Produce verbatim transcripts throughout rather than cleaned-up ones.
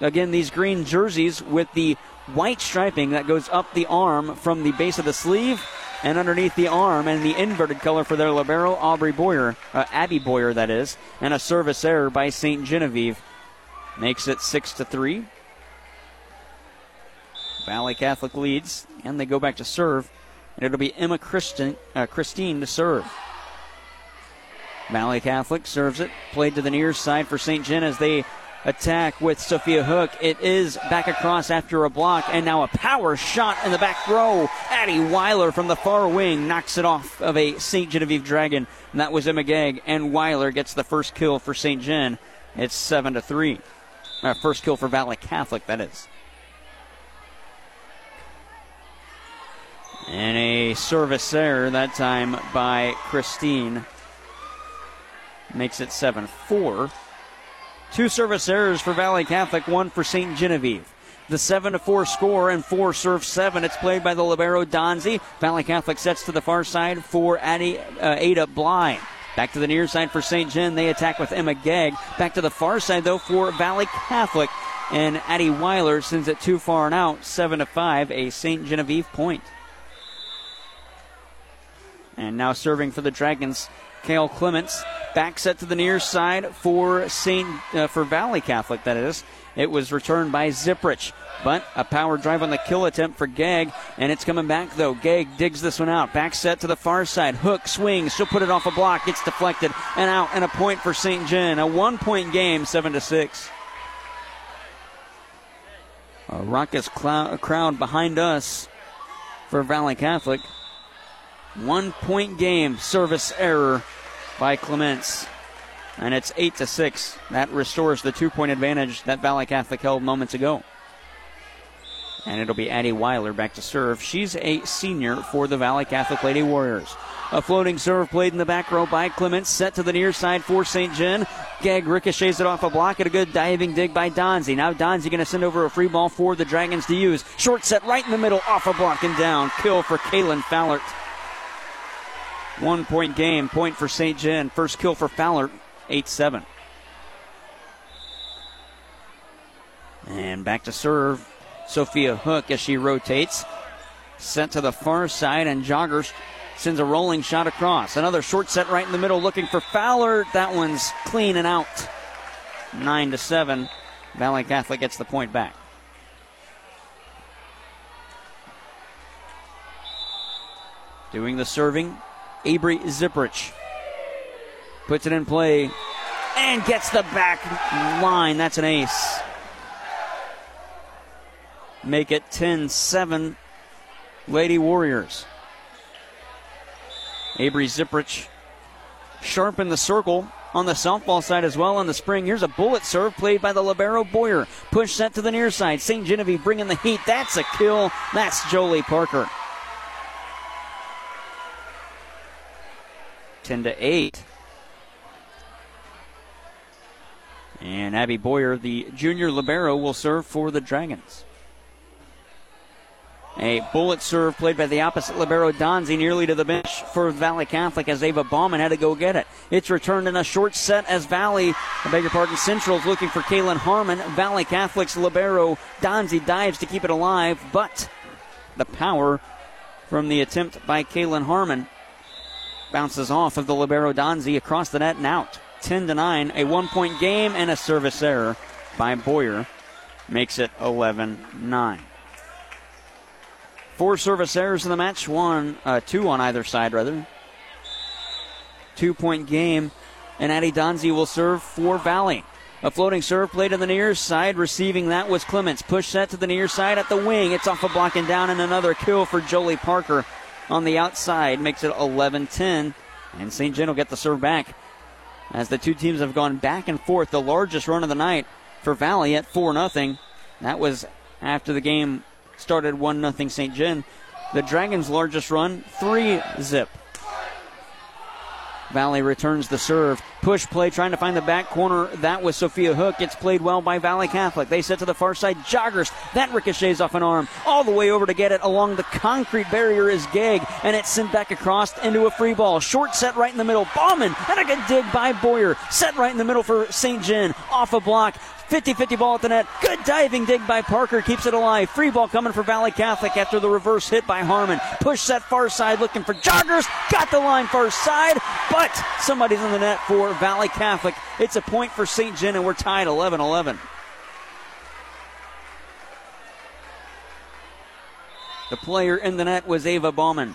Again, these green jerseys with the white striping that goes up the arm from the base of the sleeve and underneath the arm, and the inverted color for their libero, Aubrey Boyer, uh, Abby Boyer, that is, and a service error by Saint Genevieve. Makes it six to three. Valley Catholic leads, and they go back to serve, and it'll be Emma Christine, uh, Christine to serve. Valley Catholic serves it, played to the near side for Saint Gen as they attack with Sophia Hook. It is back across after a block, and now a power shot in the back row. Addie Weiler from the far wing knocks it off of a Saint Genevieve Dragon, and that was Emma Gegg, and Weiler gets the first kill for Saint Gen. It's seven to three. Uh, first kill for Valley Catholic, that is. And a service error that time by Christine. Makes it seven four. Two service errors for Valley Catholic, one for Saint Genevieve. The seven to four score and four serve seven. It's played by the libero Donzi. Valley Catholic sets to the far side for Addie, uh, Ada Bly. Back to the near side for Saint Gen. They attack with Emma Gegg. Back to the far side, though, for Valley Catholic. And Addie Weiler sends it too far and out, seven to five, a Saint Genevieve point. And now serving for the Dragons, Cale Clements. Back set to the near side for Saint uh, for Valley Catholic, that is. It was returned by Ziprich, but a power drive on the kill attempt for Gegg, and it's coming back, though. Gegg digs this one out. Back set to the far side. Hook swings. She'll put it off a block. Gets deflected and out, and a point for Saint Gen. A one-point game, seven to six. A raucous clou- crowd behind us for Valley Catholic. One-point game, service error by Clements, and it's eight to six. That restores the two-point advantage that Valley Catholic held moments ago. And it'll be Addie Weiler back to serve. She's a senior for the Valley Catholic Lady Warriors. A floating serve played in the back row by Clements, set to the near side for Saint Gen. Gegg ricochets it off a block at a good diving dig by Donzi. Now Donzi going to send over a free ball for the Dragons to use. Short set right in the middle, off a block and down. Kill for Kaylin Fallert. One-point game, point for Saint Gen. First kill for Fowler, eight seven. And back to serve, Sophia Hook as she rotates. Sent to the far side, and Joggerst sends a rolling shot across. Another short set right in the middle looking for Fowler. That one's clean and out. nine to seven. Valley Catholic gets the point back. Doing the serving, Avery Ziprich puts it in play and gets the back line. That's an ace. Make it ten seven, Lady Warriors. Avery Ziprich sharp in the circle on the softball side as well on the spring. Here's a bullet serve played by the libero Boyer. Push set to the near side. Saint Genevieve bringing the heat. That's a kill. That's Jolie Parker. ten to eight. And Abby Boyer, the junior libero, will serve for the Dragons. A bullet serve played by the opposite libero Donzi nearly to the bench for Valley Catholic as Ava Bauman had to go get it. It's returned in a short set as Valley, I beg your pardon, Central's looking for Kaylin Harmon. Valley Catholic's libero Donzi dives to keep it alive, but the power from the attempt by Kaylin Harmon bounces off of the libero Donzi across the net and out. ten to nine, a one-point game, and a service error by Boyer makes it eleven nine. Four service errors in the match, one, uh, two on either side, rather. Two-point game, and Addie Donzi will serve for Valley. A floating serve played on the near side. Receiving that was Clements. Push set to the near side at the wing. It's off a block and down, and another kill for Jolie Parker on the outside, makes it eleven ten, and Saint Gen will get the serve back as the two teams have gone back and forth. The largest run of the night for Valley at four nothing. That was after the game started one nothing Saint Gen. The Dragons' largest run, three zip. Valley returns the serve. Push play, trying to find the back corner. That was Sophia Hook. It's played well by Valley Catholic. They set to the far side. Joggerst. That ricochets off an arm. All the way over to get it. Along the concrete barrier is Gegg. And it's sent back across into a free ball. Short set right in the middle. Bauman. And a good dig by Boyer. Set right in the middle for Saint Gen. Off a block. fifty fifty ball at the net. Good diving dig by Parker. Keeps it alive. Free ball coming for Valley Catholic after the reverse hit by Harmon. Push that far side looking for Joggerst. Got the line far side, but somebody's in the net for Valley Catholic. It's a point for Saint Gen, and we're tied eleven eleven. The player in the net was Ava Bauman.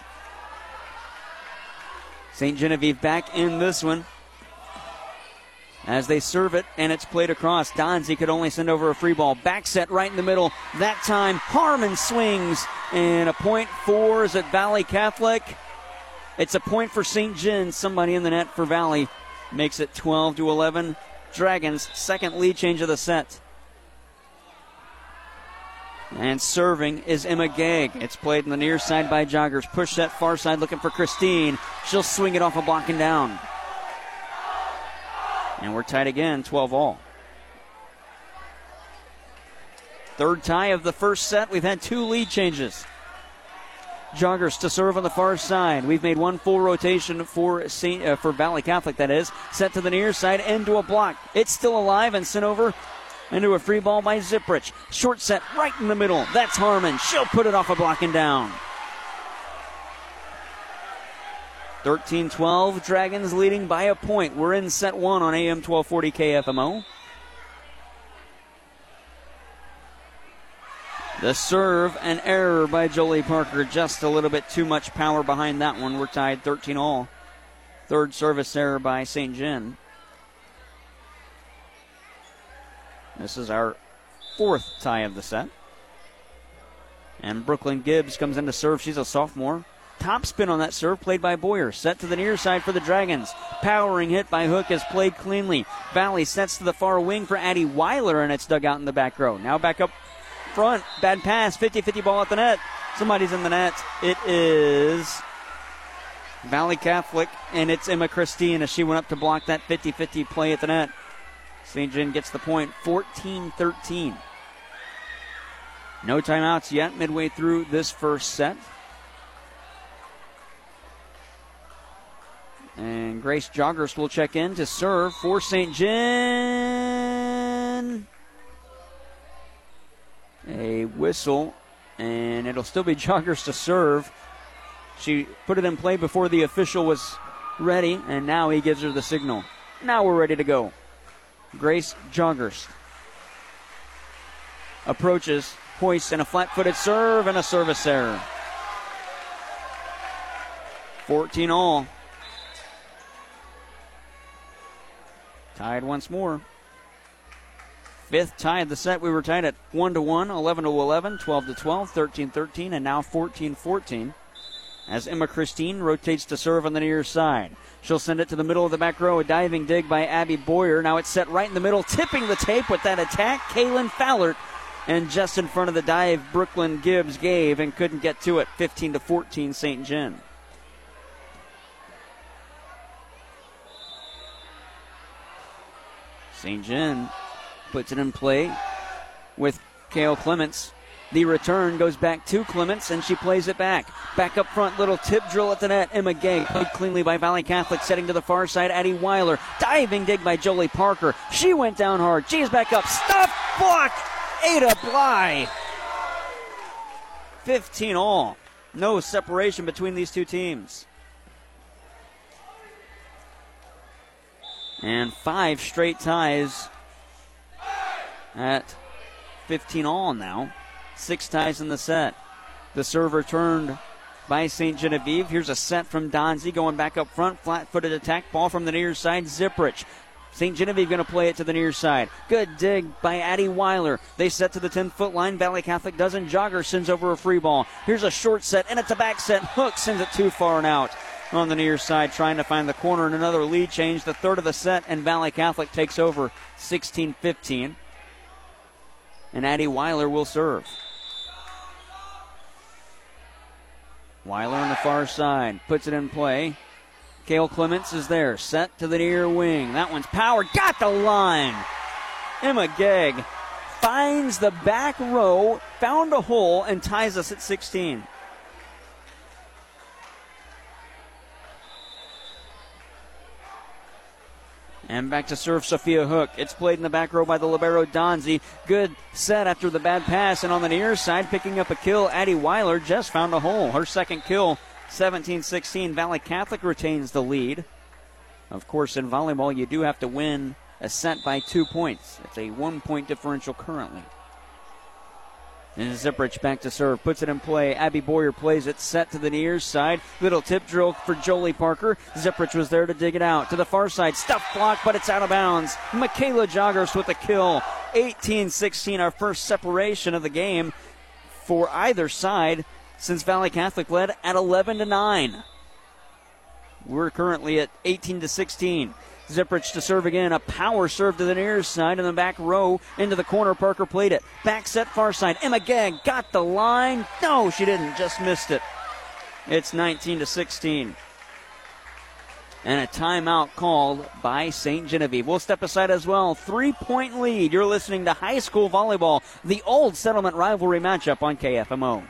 Saint Genevieve back in this one. As they serve it, and it's played across. Donzi could only send over a free ball. Back set right in the middle. That time, Harmon swings. And a point for, is it Valley Catholic? It's a point for Saint Gen. Somebody in the net for Valley. Makes it twelve to eleven. Dragons, second lead change of the set. And serving is Emma Gegg. It's played in the near side by Joggerst. Push that far side looking for Christine. She'll swing it off a block and down. And we're tied again, twelve all. Third tie of the first set. We've had two lead changes. Joggerst to serve on the far side. We've made one full rotation for Saint, uh, for Valley Catholic, that is. Set to the near side, into a block. It's still alive and sent over into a free ball by Ziprich. Short set right in the middle. That's Harmon. She'll put it off a block and down. thirteen twelve, Dragons leading by a point. We're in set one on A M twelve forty K F M O. The serve, an error by Jolie Parker. Just a little bit too much power behind that one. We're tied thirteen all. Third service error by Saint Gen. This is our fourth tie of the set. And Brooklyn Gibbs comes in to serve. She's a sophomore. Top spin on that serve played by Boyer. Set to the near side for the Dragons. Powering hit by Hook is played cleanly. Valley sets to the far wing for Addie Weiler, and it's dug out in the back row. Now back up front. Bad pass. fifty fifty ball at the net. Somebody's in the net. It is Valley Catholic, and it's Emma Christine as she went up to block that fifty fifty play at the net. Saint Gen gets the point, fourteen thirteen. No timeouts yet midway through this first set. And Grace Joggerst will check in to serve for Saint Gen. A whistle, and it'll still be Joggerst to serve. She put it in play before the official was ready, and now he gives her the signal. Now we're ready to go. Grace Joggerst approaches, hoists, and a flat-footed serve, and a service error. fourteen all. Tied once more. Fifth tie of the set. We were tied at one to one, eleven to eleven, twelve to twelve, thirteen thirteen, and now fourteen fourteen. As Emma Christine rotates to serve on the near side. She'll send it to the middle of the back row. A diving dig by Abby Boyer. Now it's set right in the middle, tipping the tape with that attack. Kaylin Fallert. And just in front of the dive, Brooklyn Gibbs gave and couldn't get to it. fifteen to fourteen, Saint Gen. Saint Gen puts it in play with Cale Clements. The return goes back to Clements, and she plays it back. Back up front, little tip drill at the net. Emma Gegg played cleanly by Valley Catholic, setting to the far side. Addie Weiler, diving dig by Jolie Parker. She went down hard. She's back up. Stop block. Ada Bly. fifteen all. No separation between these two teams. And five straight ties at fifteen all now. Six ties in the set. The serve returned by Saint Genevieve. Here's a set from Donzi going back up front. Flat-footed attack ball from the near side. Ziprich. Saint Genevieve going to play it to the near side. Good dig by Addie Weiler. They set to the ten-foot line. Valley Catholic doesn't. Joggerst sends over a free ball. Here's a short set, and it's a back set. Hook sends it too far and out. On the near side, trying to find the corner, and another lead change, the third of the set, and Valley Catholic takes over sixteen fifteen. And Addie Weiler will serve. Weiler on the far side, puts it in play. Cale Clements is there, set to the near wing. That one's powered, got the line. Emma Gegg finds the back row, found a hole, and ties us at sixteen. And back to serve Sophia Hook. It's played in the back row by the libero Donzi. Good set after the bad pass. And on the near side, picking up a kill, Addie Weiler just found a hole. Her second kill, seventeen sixteen. Valley Catholic retains the lead. Of course, in volleyball, you do have to win a set by two points. It's a one-point differential currently. And Ziprich back to serve, puts it in play. Abby Boyer plays it, set to the near side. Little tip drill for Jolie Parker. Ziprich was there to dig it out. To the far side, stuff block, but it's out of bounds. Michaela Joggerst with a kill. eighteen sixteen, our first separation of the game for either side since Valley Catholic led at eleven to nine. We're currently at eighteen to sixteen. Ziprich to serve again. A power serve to the near side in the back row into the corner. Parker played it. Back set far side. Emma Gegg got the line. No, she didn't. Just missed it. It's nineteen to sixteen. And a timeout called by Saint Genevieve. We'll step aside as well. Three-point lead. You're listening to High School Volleyball, the Old Settlement rivalry matchup on K F M O.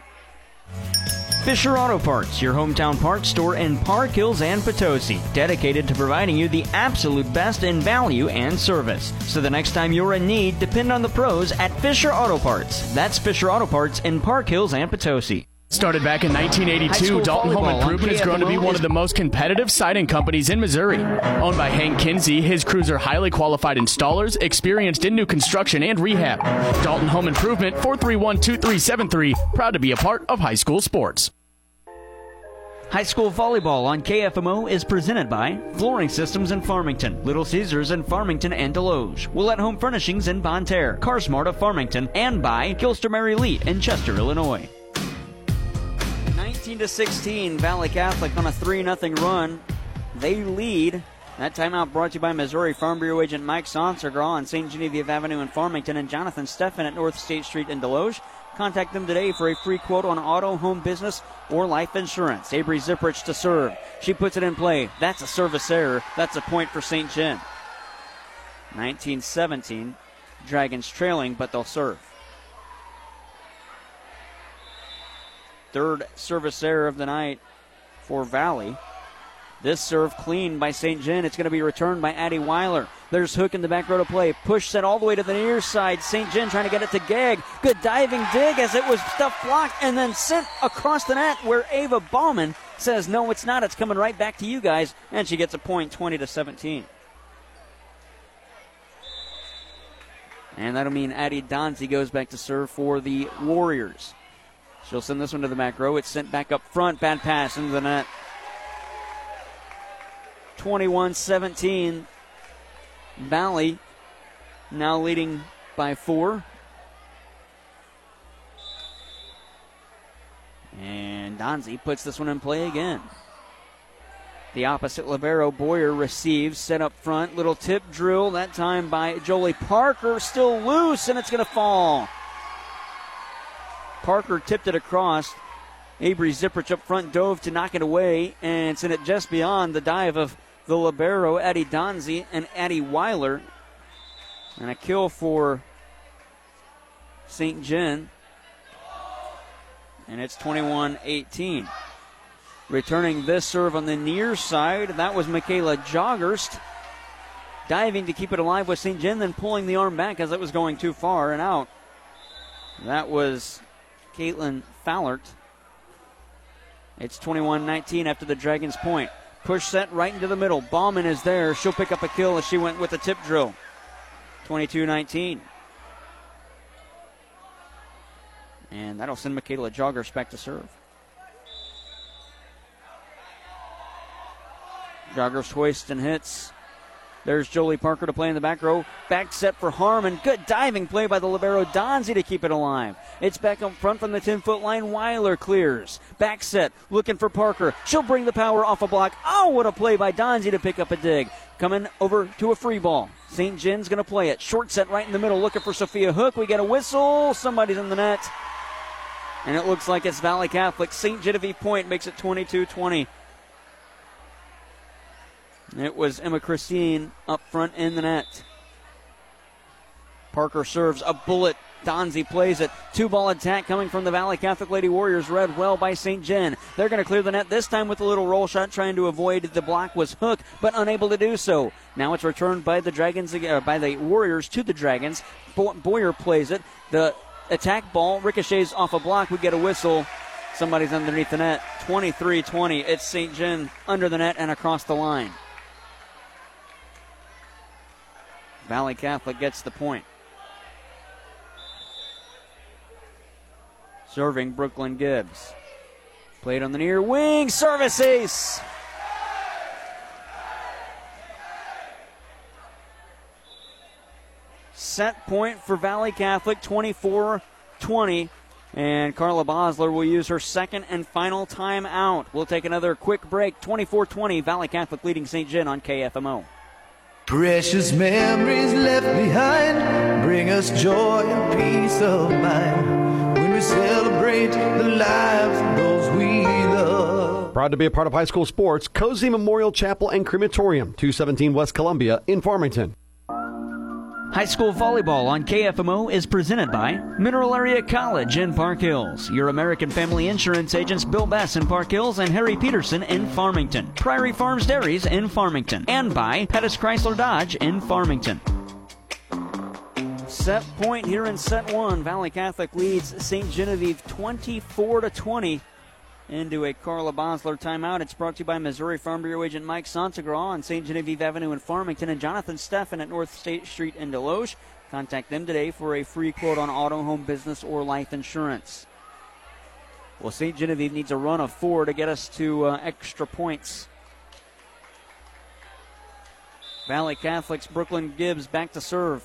Fisher Auto Parts, your hometown parts store in Park Hills and Potosi, dedicated to providing you the absolute best in value and service. So the next time you're in need, depend on the pros at Fisher Auto Parts. That's Fisher Auto Parts in Park Hills and Potosi. Started back in nineteen eighty-two, Dalton Home Improvement has grown to be one of the most competitive siding companies in Missouri. Owned by Hank Kinsey, his crews are highly qualified installers, experienced in new construction and rehab. Dalton Home Improvement, four three one, two three seven three, proud to be a part of high school sports. High School Volleyball on K F M O is presented by Flooring Systems in Farmington, Little Caesars in Farmington and Deloge, Willette Home Furnishings in Bon Terre, CarSmart of Farmington, and by Gilster Mary Lee in Chester, Illinois. nineteen to sixteen, Valley Catholic on a three nothing run. They lead. That timeout brought to you by Missouri Farm Bureau agent Mike Sonsergraw on Saint Genevieve Avenue in Farmington and Jonathan Steffen at North State Street in Deloge. Contact them today for a free quote on auto, home, business, or life insurance. Avery Ziprich to serve. She puts it in play. That's a service error. That's a point for Saint Gen. nineteen seventeen, Dragons trailing, but they'll serve. Third service error of the night for Valley. This serve clean by Saint Gen. It's going to be returned by Addie Weiler. There's Hook in the back row to play. Push set all the way to the near side. Saint Gen trying to get it to Gegg. Good diving dig as it was stuff blocked and then sent across the net where Ava Bauman says, no, it's not. It's coming right back to you guys. And she gets a point, twenty to seventeen. And that'll mean Addie Donzi goes back to serve for the Warriors. She'll send this one to the back row. It's sent back up front. Bad pass into the net. twenty-one seventeen. Valley now leading by four. And Donzi puts this one in play again. The opposite libero, Boyer, receives, set up front. Little tip drill, that time by Jolie Parker. Still loose, and it's going to fall. Parker tipped it across. Avery Ziprich up front dove to knock it away and sent it just beyond the dive of the libero, Addie Donzi, and Addie Weiler. And a kill for Saint Gen. And it's twenty-one eighteen. Returning this serve on the near side, that was Michaela Joggerst. Diving to keep it alive with Saint Gen, then pulling the arm back as it was going too far and out. That was Caitlin Fallert. It's twenty-one nineteen after the Dragons point. Push set right into the middle. Bauman is there. She'll pick up a kill as she went with the tip drill. twenty-two nineteen. And that'll send Michaela Joggerst back to serve. Joggerst hoists and hits. There's Jolie Parker to play in the back row. Back set for Harmon. Good diving play by the libero Donzi to keep it alive. It's back up front from the ten-foot line. Weiler clears. Back set, looking for Parker. She'll bring the power off a block. Oh, what a play by Donzi to pick up a dig. Coming over to a free ball. Saint Jen's going to play it. Short set right in the middle, looking for Sophia Hook. We get a whistle. Somebody's in the net. And it looks like it's Valley Catholic. Saint Genevieve point makes it twenty-two twenty. It was Emma Christine up front in the net. Parker serves a bullet Donzi plays it. Two-ball attack coming from the Valley Catholic Lady Warriors, read well by Saint Gen. They're going to clear the net this time with a little roll shot, trying to avoid the block was Hook, but unable to do so. Now it's returned by the Dragons, uh, by the Warriors to the Dragons. Bo- Boyer plays it. The attack ball ricochets off a block. We get a whistle. Somebody's underneath the net. twenty-three twenty. It's Saint Gen under the net and across the line. Valley Catholic gets the point. Serving Brooklyn Gibbs. Played on the near wing. Service ace. Set point for Valley Catholic, twenty-four twenty. And Carla Bosler will use her second and final timeout. We'll take another quick break. twenty-four twenty, Valley Catholic leading Saint Gen on K F M O. Precious memories left behind bring us joy and peace of mind when we celebrate the lives of those we love. Proud to be a part of high school sports, Cozy Memorial Chapel and Crematorium, two seventeen West Columbia in Farmington. High school volleyball on K F M O is presented by Mineral Area College in Park Hills, your American Family Insurance agents Bill Bass in Park Hills and Harry Peterson in Farmington, Priory Farms Dairies in Farmington, and by Pettis Chrysler Dodge in Farmington. Set point here in set one. Valley Catholic leads Saint Genevieve twenty-four to twenty into a Carla Bosler timeout. It's brought to you by Missouri Farm Bureau agent Mike Santagra on Saint Genevieve Avenue in Farmington and Jonathan Steffen at North State Street in Deloge. Contact them today for a free quote on auto, home, business, or life insurance. Well, Saint Genevieve needs a run of four to get us to uh, extra points. Valley Catholic's Brooklyn Gibbs back to serve.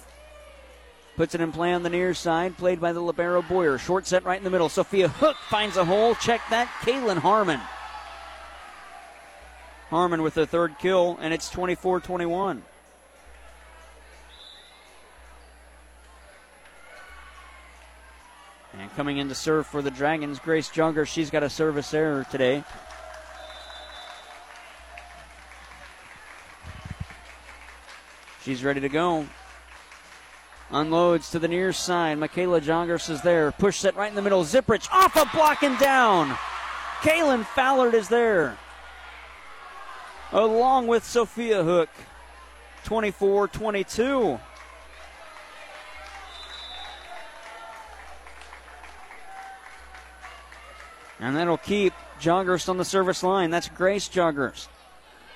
Puts it in play on the near side, played by the libero Boyer. Short set right in the middle. Sophia Hook finds a hole. Check that. Kaylin Harmon. Harmon with the third kill, and it's twenty-four twenty-one. And coming in to serve for the Dragons, Grace Joggerst. She's got a service error today. She's ready to go. Unloads to the near side. Michaela Joggerst is there. Push set right in the middle. Ziprich off a block and down. Kaylin Fallert is there, along with Sophia Hook. twenty-four twenty-two. And that'll keep Joggerst on the service line. That's Grace Joggerst.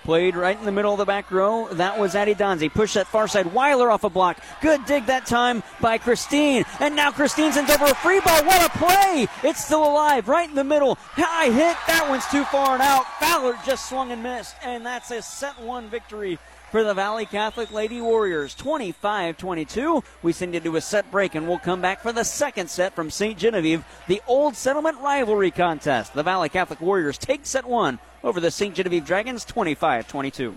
Played right in the middle of the back row. That was Addie Donzi. Push that far side. Weiler off a block. Good dig that time by Christine. And now Christine sends over a free ball. What a play. It's still alive. Right in the middle. High hit. That one's too far and out. Fallert just swung and missed. And that's a set one victory for the Valley Catholic Lady Warriors. twenty-five twenty-two. We send you to a set break and we'll come back for the second set from Saint Genevieve. The Old Settlement Rivalry Contest. The Valley Catholic Warriors take set one over the Saint Genevieve Dragons, twenty-five twenty-two.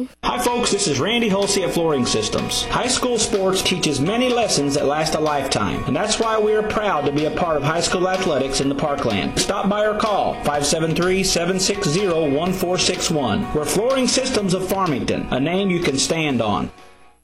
Hi folks, this is Randy Hulsey at Flooring Systems. High school sports teaches many lessons that last a lifetime, and that's why we are proud to be a part of high school athletics in the Parkland. Stop by or call five seven three, seven six zero, one four six one. We're Flooring Systems of Farmington, a name you can stand on.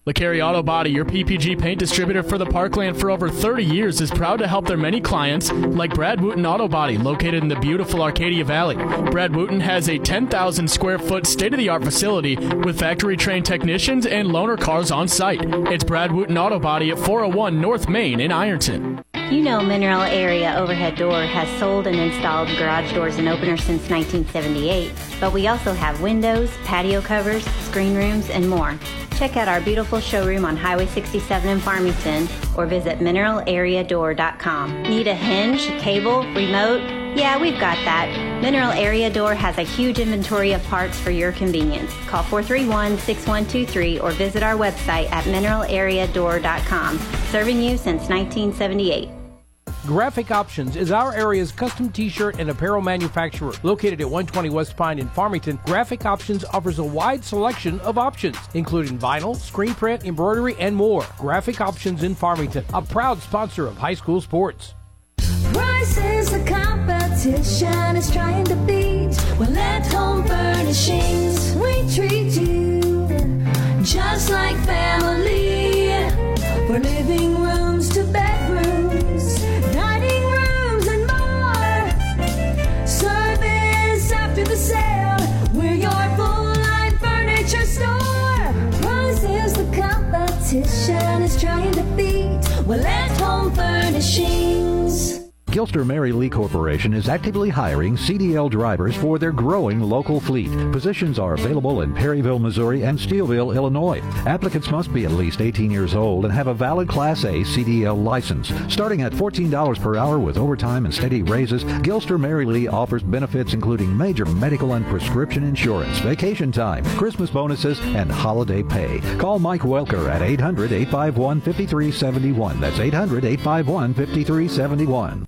LeCarry Auto Body, your P P G paint distributor for the Parkland for over thirty years, is proud to help their many clients like Brad Wooten Auto Body, located in the beautiful Arcadia Valley. Brad Wooten has a ten thousand square foot state-of-the-art facility with factory-trained technicians and loaner cars on site. It's Brad Wooten Auto Body at four oh one North Main in Ironton. You know Mineral Area Overhead Door has sold and installed garage doors and openers since nineteen seventy-eight, but we also have windows, patio covers, screen rooms, and more. Check out our beautiful showroom on Highway sixty-seven in Farmington or visit mineral area door dot com. Need a hinge, cable, remote? Yeah, we've got that. Mineral Area Door has a huge inventory of parts for your convenience. Call four three one, six one two three or visit our website at mineral area door dot com. Serving you since nineteen seventy-eight. Graphic Options is our area's custom t-shirt and apparel manufacturer. Located at one twenty West Pine in Farmington, Graphic Options offers a wide selection of options, including vinyl, screen print, embroidery, and more. Graphic Options in Farmington, a proud sponsor of high school sports. Prices the competition is trying to beat. Well, at Home Furnishings, we treat you just like family. For living rooms to bedrooms, dining rooms, and more. Service after the sale, we're your full-line furniture store. Prices the competition is trying to beat. Well, at Home Furnishings. Gilster Mary Lee Corporation is actively hiring C D L drivers for their growing local fleet. Positions are available in Perryville, Missouri and Steelville, Illinois. Applicants must be at least eighteen years old and have a valid Class A C D L license. Starting at fourteen dollars per hour with overtime and steady raises, Gilster Mary Lee offers benefits including major medical and prescription insurance, vacation time, Christmas bonuses, and holiday pay. Call Mike Welker at eight hundred, eight five one, five three seven one. That's eight hundred, eight five one, five three seven one.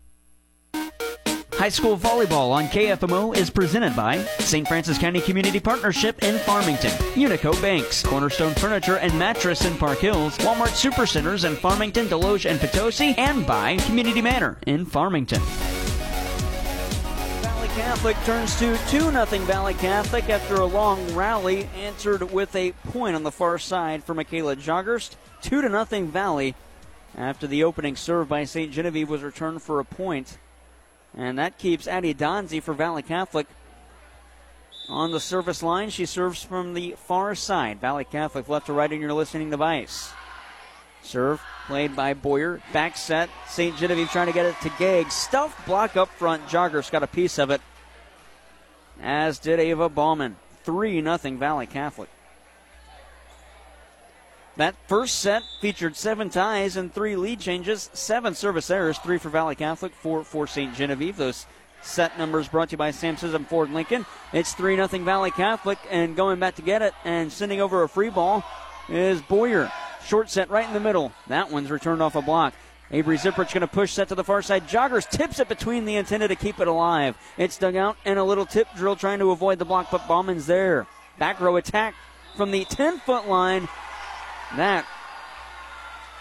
High school volleyball on K F M O is presented by Saint Francis County Community Partnership in Farmington, Unico Banks, Cornerstone Furniture and Mattress in Park Hills, Walmart Supercenters in Farmington, Deloge and Potosi, and by Community Manor in Farmington. Valley Catholic turns to two nothing Valley Catholic after a long rally, answered with a point on the far side for Michaela Joggerst. two to nothing Valley after the opening serve by Saint Genevieve was returned for a point. And that keeps Addie Donzi for Valley Catholic on the service line. She serves from the far side. Valley Catholic left to right in your listening device. Serve played by Boyer. Back set. Saint Genevieve trying to get it to Gegg. Stuffed block up front. Joggerst got a piece of it, as did Ava Bauman. three nothing Valley Catholic. That first set featured seven ties and three lead changes, seven service errors, three for Valley Catholic, four for Saint Genevieve. Those set numbers brought to you by Sam Sism Ford Lincoln. It's three nothing Valley Catholic, and going back to get it and sending over a free ball is Boyer. Short set right in the middle. That one's returned off a block. Avery Ziprich going to push set to the far side. Joggerst tips it between the antenna to keep it alive. It's dug out and a little tip drill trying to avoid the block, but Bauman's there. Back row attack from the ten-foot line. That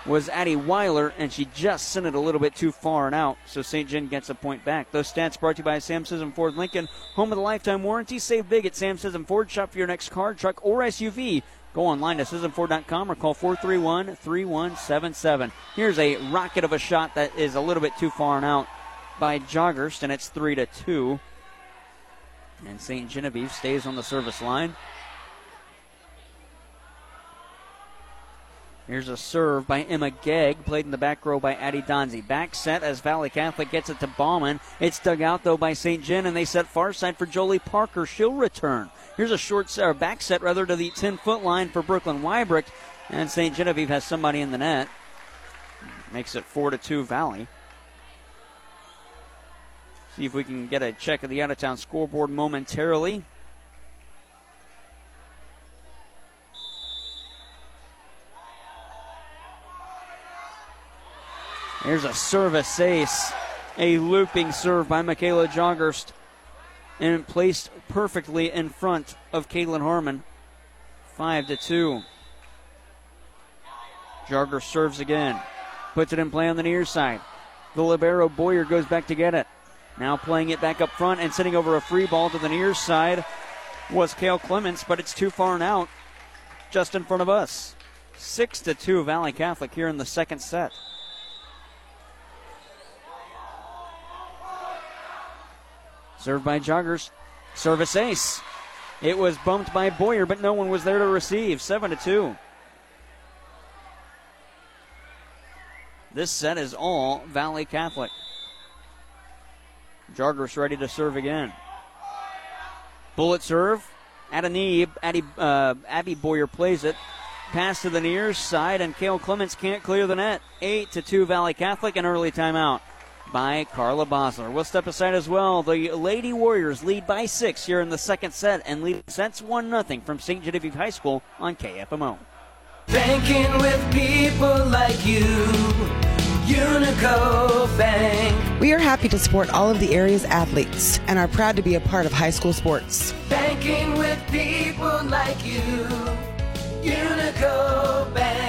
was Addie Weiler, and she just sent it a little bit too far and out, so Saint Gen gets a point back. Those stats brought to you by Sam Sism Ford Lincoln, home of the lifetime warranty. Save big at Sam Sism Ford. Shop for your next car, truck, or S U V. Go online to sism ford dot com or call four three one, three one seven seven. Here's a rocket of a shot that is a little bit too far and out by Joggerst, and it's three to two. And Saint Genevieve stays on the service line. Here's a serve by Emma Gegg, played in the back row by Addie Donzi. Back set as Valley Catholic gets it to Bauman. It's dug out, though, by Saint Gen, and they set far side for Jolie Parker. She'll return. Here's a short set, or back set, rather, to the ten-foot line for Brooklyn Weibrecht, and Saint Genevieve has somebody in the net. Makes it four to two Valley. See if we can get a check of the out-of-town scoreboard momentarily. Here's a service ace, a looping serve by Michaela Joggerst, and placed perfectly in front of Caitlin Harmon. five to two. Joggerst serves again, puts it in play on the near side. The libero Boyer goes back to get it. Now playing it back up front and sending over a free ball to the near side was Cale Clements, but it's too far and out. just in front of us. six to two Valley Catholic here in the second set. Served by Joggerst. Service ace. It was bumped by Boyer, but no one was there to receive. seven to two. This set is all Valley Catholic. Joggerst ready to serve again. Bullet serve. Addie, Addie, uh, Abby Boyer plays it. Pass to the near side, and Cale Clements can't clear the net. eight to two Valley Catholic, an early timeout by Carla Bosler. We'll step aside as well. The Lady Warriors lead by six here in the second set and lead sets one nothing from Saint Genevieve High School on K F M O. Banking with people like you, Unico Bank. We are happy to support all of the area's athletes and are proud to be a part of high school sports. Banking with people like you, Unico Bank.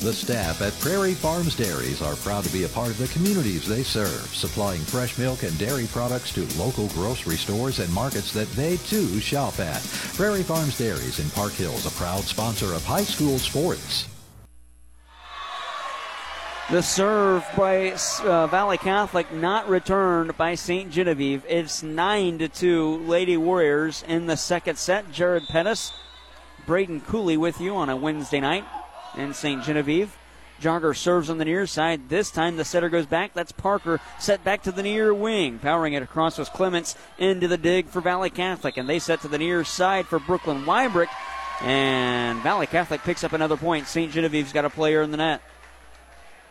The staff at Prairie Farms Dairies are proud to be a part of the communities they serve, supplying fresh milk and dairy products to local grocery stores and markets that they, too, shop at. Prairie Farms Dairies in Park Hills, a proud sponsor of high school sports. The serve by uh, Valley Catholic not returned by Saint Genevieve. It's nine to two Lady Warriors in the second set. Jared Pettis, Braden Cooley with you on a Wednesday night in Saint Genevieve. Joggerst serves on the near side. This time the setter goes back. That's Parker set back to the near wing. Powering it across was Clements into the dig for Valley Catholic, and they set to the near side for Brooklyn Weibrecht. And Valley Catholic picks up another point. Saint Genevieve's got a player in the net.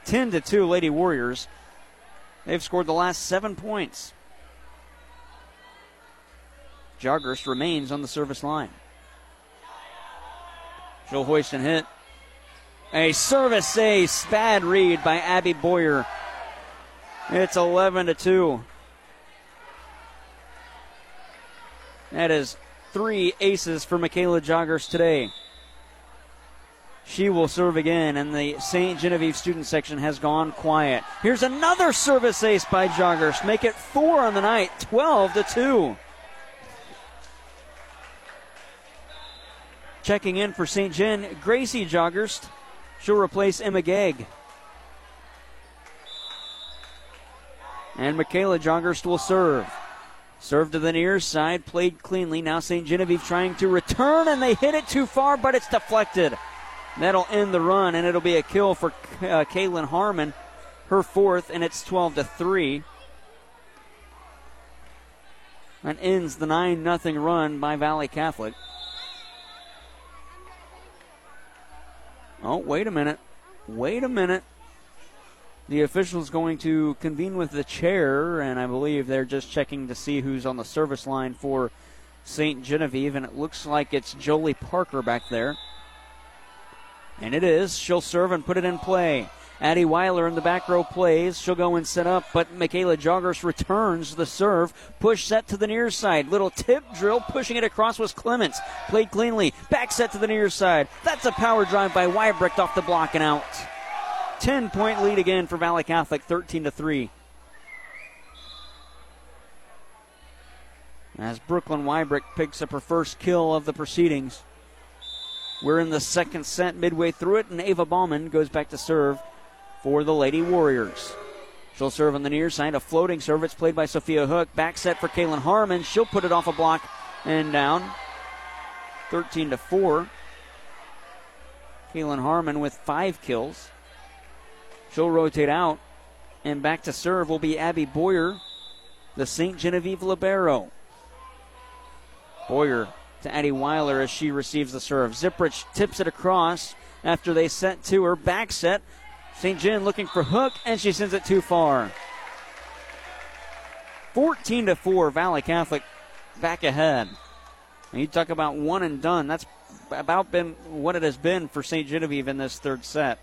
ten to two Lady Warriors. They've scored the last seven points. Joggerst remains on the service line. She'll hoist and hit. A service ace, bad read by Abby Boyer. It's eleven to two. That is three aces for Michaela Joggerst today. She will serve again, and the Saint Genevieve student section has gone quiet. Here's another service ace by Joggerst. Make it four on the night, twelve to two. Checking in for Saint Gen, Gracie Joggerst. She'll replace Emma Gegg. And Michaela Joggerst will serve. Serve to the near side, played cleanly. Now Saint Genevieve trying to return, and they hit it too far, but it's deflected. That'll end the run, and it'll be a kill for uh, Kaylin Harmon, her fourth, and it's twelve to three. That ends the nine nothing run by Valley Catholic. Oh, wait a minute. Wait a minute. The official's going to convene with the chair, and I believe they're just checking to see who's on the service line for Saint Genevieve, and it looks like it's Jolie Parker back there. And it is. She'll serve and put it in play. Addie Weiler in the back row plays. She'll go and set up, but Michaela Joggerst returns the serve. Push set to the near side. Little tip drill. Pushing it across was Clements. Played cleanly. Back set to the near side. That's a power drive by Weibrecht off the block and out. ten-point lead again for Valley Catholic, thirteen to three. As Brooklyn Weibrecht picks up her first kill of the proceedings. We're in the second set midway through it, and Ava Bauman goes back to serve for the Lady Warriors. She'll serve on the near side, a floating serve. It's played by Sophia Hook. Back set for Kaylin Harmon. She'll put it off a block and down. thirteen to four. Kaylin Harmon with five kills. She'll rotate out, and back to serve will be Abby Boyer, the Saint Genevieve libero. Boyer to Addie Weiler as she receives the serve. Ziprich tips it across after they set to her. Back set. Saint Gen looking for Hook, and she sends it too far. fourteen to four, Valley Catholic back ahead. And you talk about one and done. That's about been what it has been for Saint Genevieve in this third set.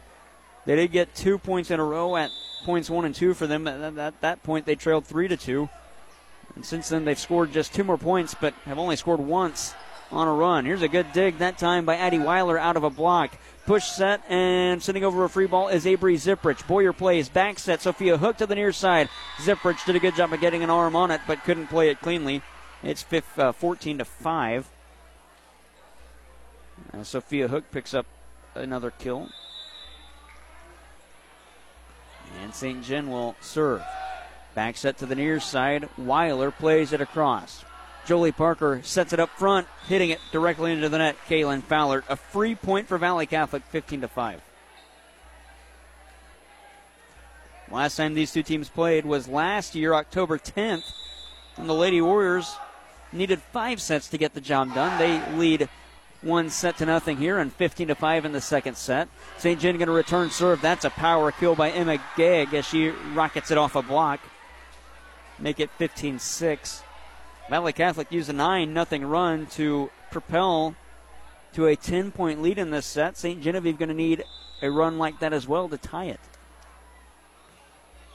They did get two points in a row at points one and two for them. At that, that point, they trailed three to two. And since then, they've scored just two more points, but have only scored once on a run. Here's a good dig that time by Addie Weiler out of a block. Push set and sending over a free ball is Avery Ziprich. Boyer plays back set. Sophia Hook to the near side. Ziprich did a good job of getting an arm on it, but couldn't play it cleanly. It's fifth, uh, fourteen to five. Uh, Sophia Hook picks up another kill. And Saint Gen will serve. Back set to the near side. Weiler plays it across. Jolie Parker sets it up front, hitting it directly into the net. Kaylin Fallert, a free point for Valley Catholic, fifteen to five. Last time these two teams played was last year, October tenth, and the Lady Warriors needed five sets to get the job done. They lead one set to nothing here and fifteen to five in the second set. Saint Gen going to return serve. That's a power kill by Emma Gegg as she rockets it off a block. Make it fifteen six. Valley Catholic used a nine nothing run to propel to a ten-point lead in this set. Saint Genevieve going to need a run like that as well to tie it.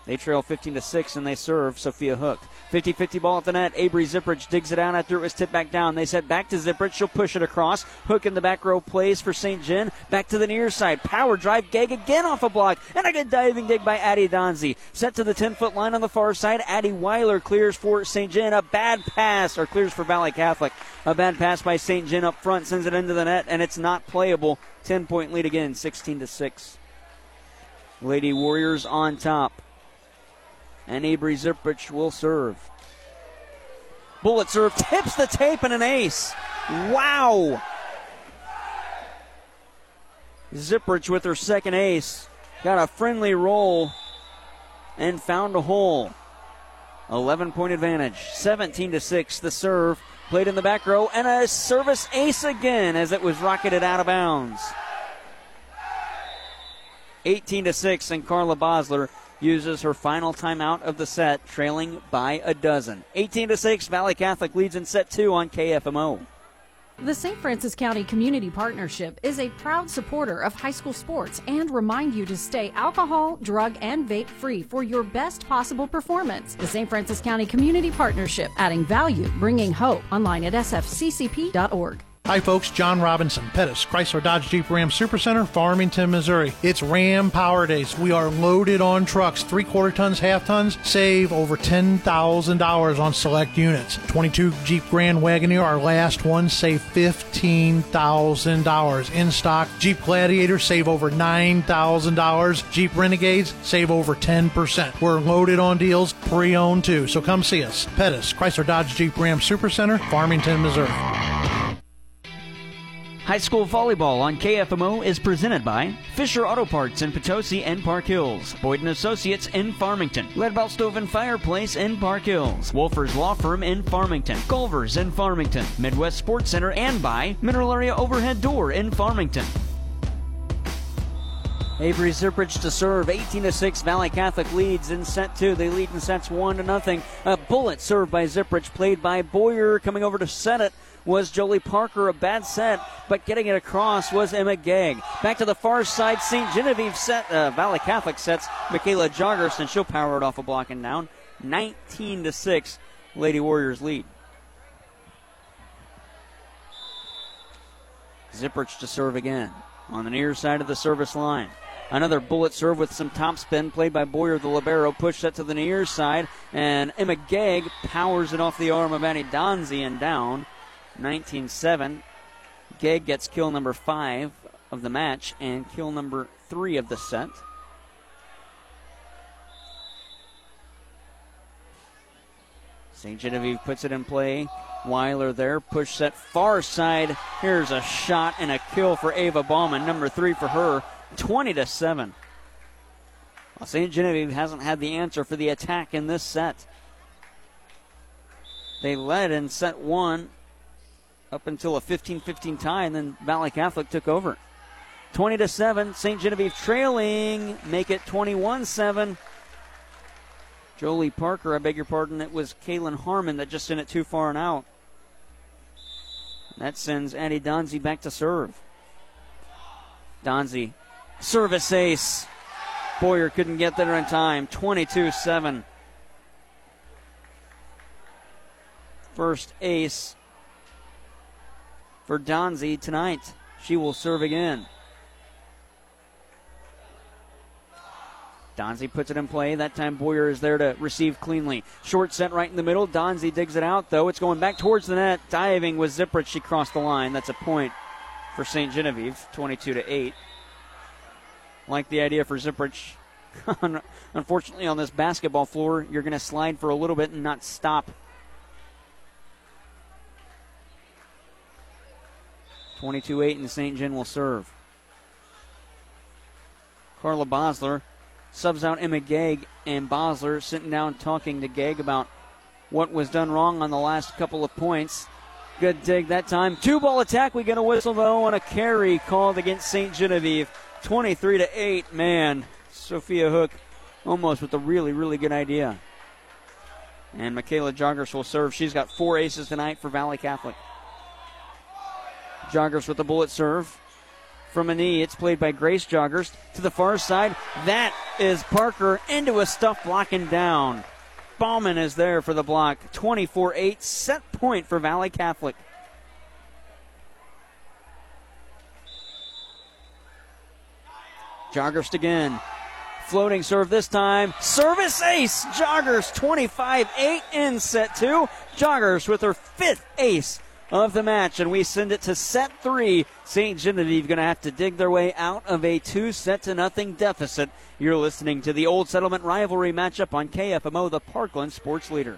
They trail fifteen to six, and they serve Sophia Hook. fifty fifty ball at the net. Avery Ziprich digs it out after it was tipped back down. They set back to Ziprich. She'll push it across. Hook in the back row plays for Saint Gen. Back to the near side. Power drive. Gegg again off a block. And a good diving dig by Addie Donzi. Set to the ten-foot line on the far side. Addie Weiler clears for Saint Gen. A bad pass, or clears for Valley Catholic. A bad pass by Saint Gen up front. Sends it into the net, and it's not playable. ten-point lead again, sixteen to six. Lady Warriors on top. And Avery Ziprich will serve. Bullet serve, tips the tape, and an ace. Wow. Ziprich with her second ace. Got a friendly roll and found a hole. eleven-point advantage. seventeen to six, the serve. Played in the back row, and a service ace again as it was rocketed out of bounds. eighteen to six, and Carla Bosler uses her final timeout of the set, trailing by a dozen. eighteen to six, Valley Catholic leads in set two on K F M O. The Saint Francis County Community Partnership is a proud supporter of high school sports and remind you to stay alcohol, drug, and vape free for your best possible performance. The Saint Francis County Community Partnership, adding value, bringing hope. Online at s f c c p dot org. Hi folks, John Robinson, Pettis, Chrysler Dodge Jeep Ram Supercenter, Farmington, Missouri. It's Ram Power Days. We are loaded on trucks, three-quarter tons, half-tons, save over ten thousand dollars on select units. twenty-two Jeep Grand Wagoneer, our last one, save fifteen thousand dollars in stock. Jeep Gladiator, save over nine thousand dollars. Jeep Renegades, save over ten percent. We're loaded on deals, pre-owned too, so come see us. Pettis, Chrysler Dodge Jeep Ram Supercenter, Farmington, Missouri. High school volleyball on K F M O is presented by Fisher Auto Parts in Potosi and Park Hills, Boyden Associates in Farmington, Leadbelt Stove and Fireplace in Park Hills, Wolfer's Law Firm in Farmington, Culver's in Farmington, Midwest Sports Center, and by Mineral Area Overhead Door in Farmington. Avery Ziprich to serve, eighteen to six. Valley Catholic leads in set two. They lead in sets one to nothing. A bullet served by Ziprich, played by Boyer. Coming over to set it was Jolie Parker. A bad set, but getting it across was Emma Gegg. Back to the far side, Saint Genevieve set, uh, Valley Catholic sets Michaela Joggerst, and she'll power it off a block and down. nineteen to six, Lady Warriors lead. Ziprich to serve again on the near side of the service line. Another bullet serve with some topspin played by Boyer, the libero. Push that to the near side, and Emma Gegg powers it off the arm of Addie Donzi and down. nineteen seven. Gegg gets kill number five of the match and kill number three of the set. Saint Genevieve puts it in play. Weiler there, push set far side. Here's a shot and a kill for Ava Bauman, number three for her, twenty to seven. Well, Saint Genevieve hasn't had the answer for the attack in this set. They led in set one up until a fifteen fifteen tie, and then Valley Catholic took over. twenty to seven, Saint Genevieve trailing, make it twenty-one seven. Jolie Parker, I beg your pardon, it was Kaylin Harmon that just sent it too far and out. That sends Addie Donzi back to serve. Donzi, service ace. Boyer couldn't get there in time. twenty-two seven. First ace for Donzi tonight. She will serve again. Donzi puts it in play. That time Boyer is there to receive cleanly. Short set right in the middle. Donzi digs it out, though. It's going back towards the net. Diving with Ziprich. She crossed the line. That's a point for Saint Genevieve, twenty-two to eight. Like the idea for Ziprich. Unfortunately, on this basketball floor, you're going to slide for a little bit and not stop. twenty-two eight, and Saint Gen will serve. Carla Bosler subs out Emma Gegg, and Bosler sitting down talking to Gegg about what was done wrong on the last couple of points. Good dig that time. Two-ball attack. We get a whistle, though, and a carry called against Saint Genevieve. twenty-three to eight. Man, Sophia Hook almost with a really, really good idea. And Michaela Joggerst will serve. She's got four aces tonight for Valley Catholic. Joggerst with the bullet serve. From a knee, it's played by Grace Joggerst to the far side. That is Parker into a stuff blocking down. Bauman is there for the block. twenty-four eight, set point for Valley Catholic. Joggerst again. Floating serve this time. Service ace. Joggerst twenty-five eight in set two. Joggerst with her fifth ace of the match, and we send it to set three. Saint Genevieve going to have to dig their way out of a two-set-to-nothing deficit. You're listening to the Old Settlement Rivalry matchup on K F M O, the Parkland sports leader.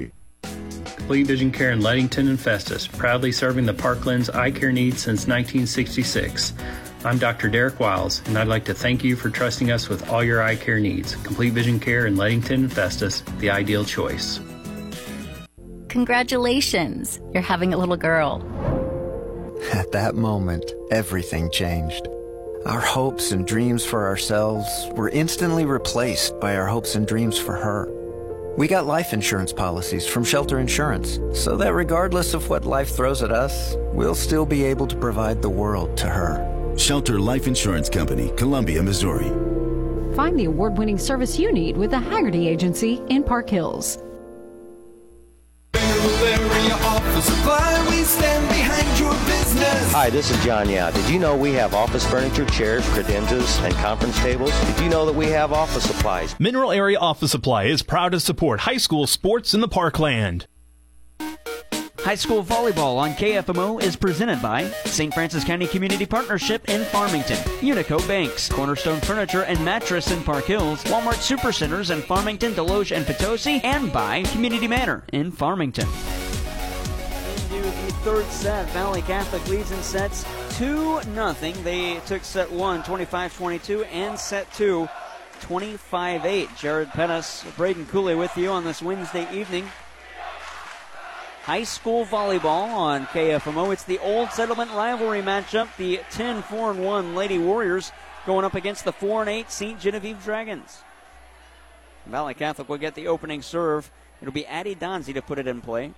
Complete Vision Care in Ledington and Festus, proudly serving the Parkland's eye care needs since nineteen sixty-six. I'm Doctor Derek Wiles, and I'd like to thank you for trusting us with all your eye care needs. Complete Vision Care in Ledington and Festus, the ideal choice. Congratulations, you're having a little girl. At that moment, everything changed. Our hopes and dreams for ourselves were instantly replaced by our hopes and dreams for her. We got life insurance policies from Shelter Insurance, so that regardless of what life throws at us, we'll still be able to provide the world to her. Shelter Life Insurance Company, Columbia, Missouri. Find the award-winning service you need with the Hagerty Agency in Park Hills. Hi, this is John Yao. Did you know we have office furniture, chairs, credenzas, and conference tables? Did you know that we have office supplies? Mineral Area Office Supply is proud to support high school sports in the Parkland. High school volleyball on K F M O is presented by Saint Francis County Community Partnership in Farmington, Unico Banks, Cornerstone Furniture and Mattress in Park Hills, Walmart Supercenters in Farmington, Deloge, and Potosi, and by Community Manor in Farmington. Into the third set, Valley Catholic leads in sets two nothing. They took set one, twenty-five twenty-two, and set two, twenty-five eight. Jared Pettis, Braden Cooley with you on this Wednesday evening. High school volleyball on K F M O. It's the Old Settlement Rivalry matchup. The ten four one Lady Warriors going up against the four eight Saint Genevieve Dragons. Valley Catholic will get the opening serve. It'll be Addie Donzi to put it in play.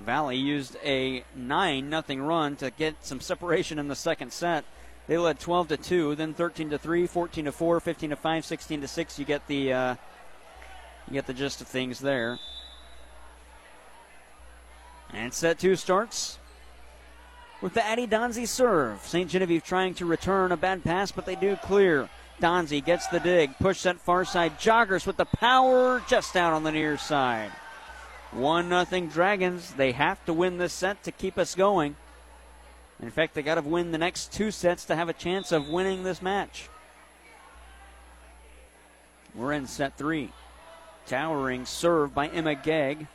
Valley used a nine nothing run to get some separation in the second set. They led twelve to two, then thirteen to three, fourteen to four, fifteen to five, sixteen to six. You get the uh, You get the gist of things there. And set two starts with the Addie Donzi serve. Saint Genevieve trying to return a bad pass, but they do clear. Donzi gets the dig, push that far side. Joggerst with the power just out on the near side. one nothing Dragons. They have to win this set to keep us going. In fact, they got to win the next two sets to have a chance of winning this match. We're in set three. Towering serve by Emma Gegg.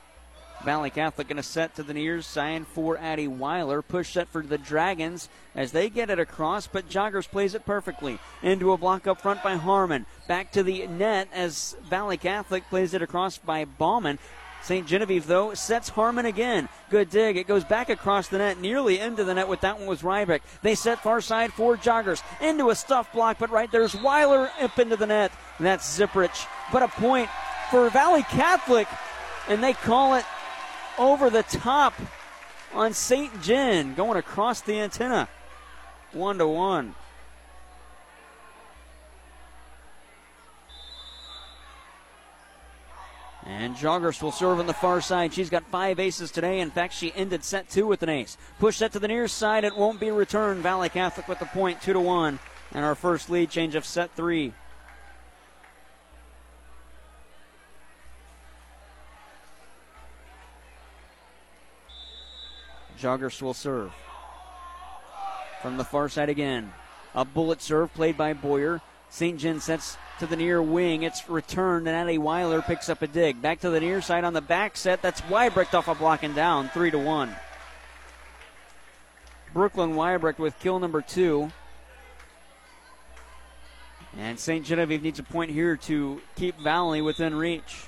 Valley Catholic going to set to the near side for Addie Weiler. Push set for the Dragons as they get it across, but Joggerst plays it perfectly. Into a block up front by Harmon. Back to the net as Valley Catholic plays it across by Bauman. Saint Genevieve, though, sets Harmon again. Good dig. It goes back across the net, nearly into the net with that one was Rybeck. They set far side for Joggerst. Into a stuff block, but right there's Weiler up into the net. And that's Ziprich. But a point for Valley Catholic, and they call it over the top on Saint Gen, going across the antenna. One to one. And Joggerst will serve on the far side. She's got five aces today. In fact, she ended set two with an ace. Push that to the near side. It won't be returned. Valley Catholic with the point, two to one. And our first lead change of set three. Joggerst will serve from the far side again. A bullet serve played by Boyer. Saint Gen sets to the near wing. It's returned, and Addie Weiler picks up a dig. Back to the near side on the back set. That's Weibrecht off a block and down, three to one. Brooklyn Weibrecht with kill number two. And Saint Genevieve needs a point here to keep Valley within reach.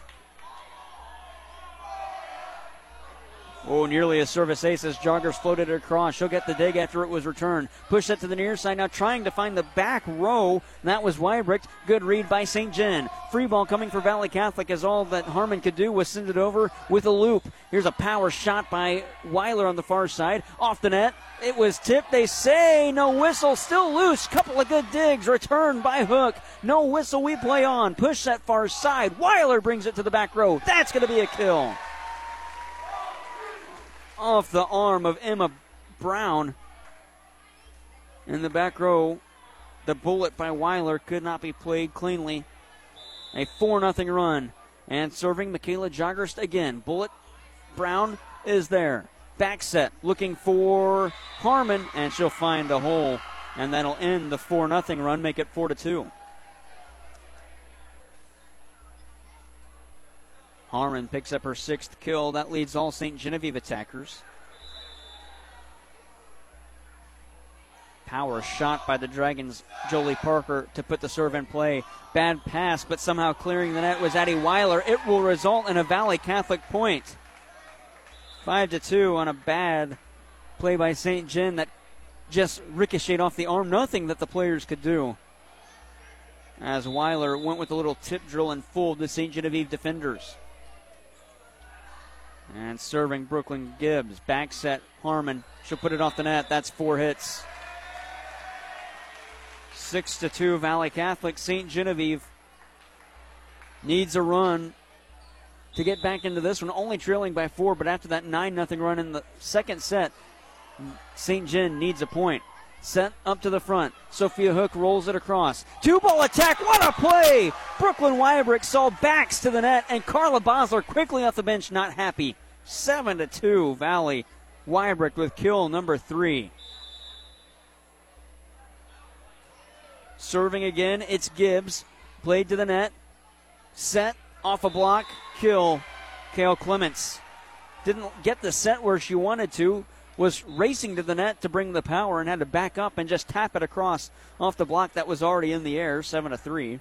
Oh, nearly a service ace as Joggerst floated it across. She'll get the dig after it was returned. Push that to the near side. Now trying to find the back row. That was Weibrecht. Good read by Saint Gen. Free ball coming for Valley Catholic as all that Harmon could do was send it over with a loop. Here's a power shot by Weiler on the far side. Off the net. It was tipped. They say no whistle. Still loose. Couple of good digs. Returned by Hook. No whistle. We play on. Push that far side. Weiler brings it to the back row. That's going to be a kill. Off the arm of Emma Brown. In the back row, the bullet by Weiler could not be played cleanly. A four nothing run. And serving Michaela Joggerst again. Bullet, Brown is there. Back set, looking for Harmon, and she'll find the hole. And that'll end the four nothing run, make it four to two. Harmon picks up her sixth kill. That leads all Saint Genevieve attackers. Power shot by the Dragons' Jolie Parker to put the serve in play. Bad pass, but somehow clearing the net was Addie Weiler. It will result in a Valley Catholic point. five to two on a bad play by Saint Gen that just ricocheted off the arm. Nothing that the players could do. As Weiler went with a little tip drill and fooled the Saint Genevieve defenders. And serving Brooklyn Gibbs. Back set Harmon. She'll put it off the net. That's four hits. Six to two Valley Catholic. Saint Genevieve needs a run to get back into this one. Only trailing by four, but after that nine nothing run in the second set, Saint Gen needs a point. Set up to the front. Sophia Hook rolls it across. Two-ball attack. What a play! Brooklyn Weibrecht saw backs to the net, and Carla Bosler quickly off the bench, not happy. seven to two, Valley. Weibrecht with kill number three. Serving again, it's Gibbs. Played to the net. Set, off a block, kill. Cale Clements. Didn't get the set where she wanted to. Was racing to the net to bring the power and had to back up and just tap it across off the block that was already in the air, seven to three.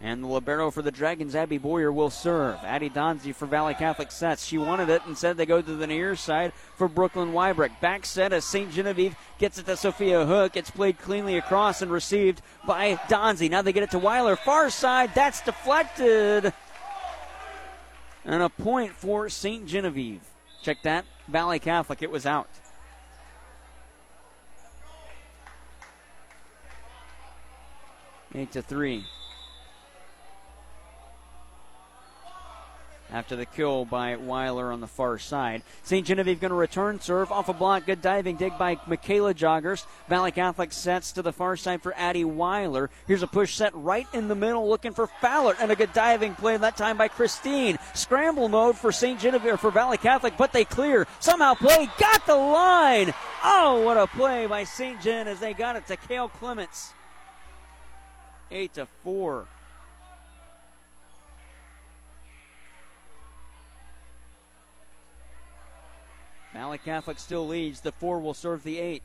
And the libero for the Dragons, Abby Boyer, will serve. Addie Donzi for Valley Catholic sets. She wanted it, and said they go to the near side for Brooklyn Weibrecht. Back set as Saint Genevieve gets it to Sophia Hook. It's played cleanly across and received by Donzi. Now they get it to Weiler. Far side, that's deflected. And a point for Saint Genevieve. Check that. Valley Catholic, it was out. eight to three. after the kill by Weiler on the far side. Saint Genevieve going to return serve off a block. Good diving dig by Michaela Joggerst. Valley Catholic sets to the far side for Addie Weiler. Here's a push set right in the middle looking for Fallert, and a good diving play that time by Christine. Scramble mode for Saint Genevieve, for Valley Catholic, but they clear. Somehow play got the line. Oh, what a play by Saint Gen as they got it to Cale Clements. Eight to four. Valley Catholic still leads. The four will serve the eight.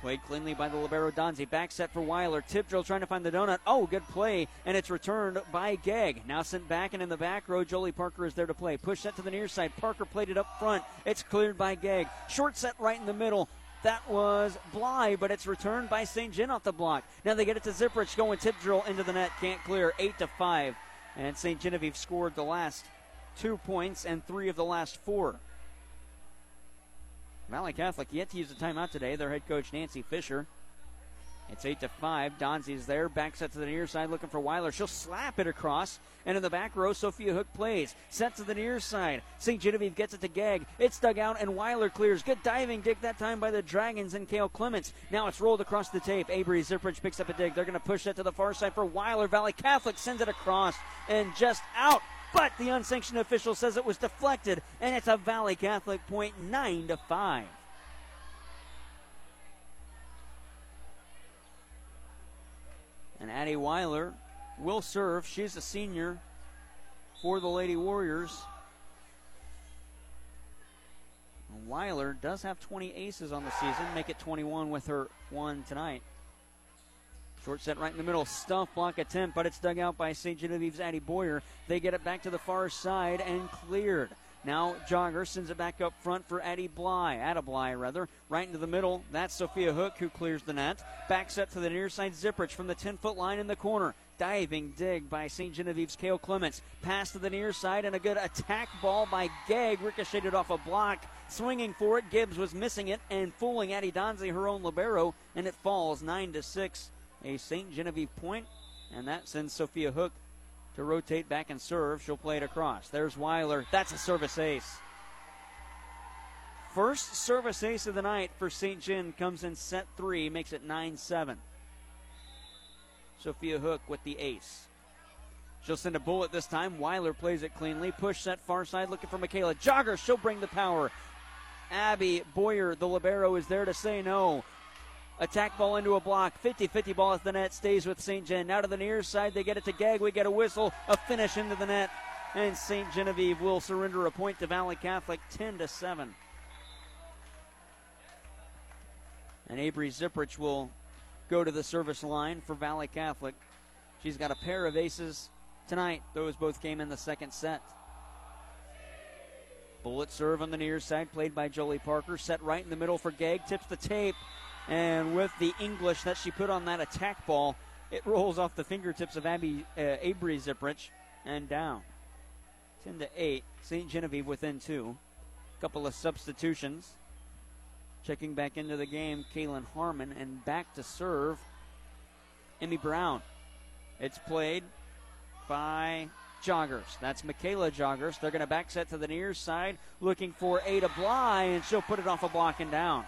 Played cleanly by the libero Donzi. Back set for Weiler. Tip drill trying to find the donut. Oh, good play, and it's returned by Gegg. Now sent back, and in the back row, Jolie Parker is there to play. Push set to the near side. Parker played it up front. It's cleared by Gegg. Short set right in the middle. That was Bly, but it's returned by Saint Gen off the block. Now they get it to Ziprich, going tip drill into the net. Can't clear. Eight to five, and Saint Genevieve scored the last two points and three of the last four. Valley Catholic yet to use a timeout today. Their head coach, Nancy Fisher. It's eight to five. Donzi's there. Back set to the near side looking for Weiler. She'll slap it across. And in the back row, Sophia Hook plays. Set to the near side. Saint Genevieve gets it to Gegg. It's dug out, and Weiler clears. Good diving dig that time by the Dragons and Cale Clements. Now it's rolled across the tape. Avery Ziprich picks up a dig. They're going to push that to the far side for Weiler. Valley Catholic sends it across and just out. But the unsanctioned official says it was deflected, and it's a Valley Catholic point, nine to five. And Addie Weiler will serve. She's a senior for the Lady Warriors. Weiler does have twenty aces on the season, make it twenty-one with her one tonight. Short set right in the middle, stuff block attempt, but it's dug out by Saint Genevieve's Addie Boyer. They get it back to the far side and cleared. Now Jogger sends it back up front for Addie Bly, Ada Bly rather, right into the middle. That's Sophia Hook who clears the net. Back set to the near side, Ziprich from the ten-foot line in the corner. Diving dig by Saint Genevieve's Cale Clements. Pass to the near side and a good attack ball by Gegg, ricocheted off a block. Swinging for it, Gibbs was missing it and fooling Addie Donzi, her own libero, and it falls nine to six. A Saint Genevieve point, and that sends Sophia Hook to rotate back and serve. She'll play it across. There's Weiler. That's a service ace. First service ace of the night for Saint Gen comes in set three, makes it nine seven. Sophia Hook with the ace. She'll send a bullet this time. Weiler plays it cleanly. Push set far side looking for Michaela Jogger. She'll bring the power. Abby Boyer, the libero, is there to say no. Attack ball into a block. fifty-fifty ball at the net. Stays with Saint Gen. Now to the near side. They get it to Gegg. We get a whistle. A finish into the net. And Saint Genevieve will surrender a point to Valley Catholic, ten to seven. And Avery Ziprich will go to the service line for Valley Catholic. She's got a pair of aces tonight. Those both came in the second set. Bullet serve on the near side, played by Jolie Parker. Set right in the middle for Gegg. Tips the tape. And with the English that she put on that attack ball, it rolls off the fingertips of Abby, uh, Avery Ziprich and down. ten to eight. Saint Genevieve within two. Couple of substitutions. Checking back into the game, Kaylin Harmon, and back to serve, Emmy Brown. It's played by Joggers. That's Michaela Joggerst. They're going to back set to the near side, looking for Ada Bly, and she'll put it off a block and down.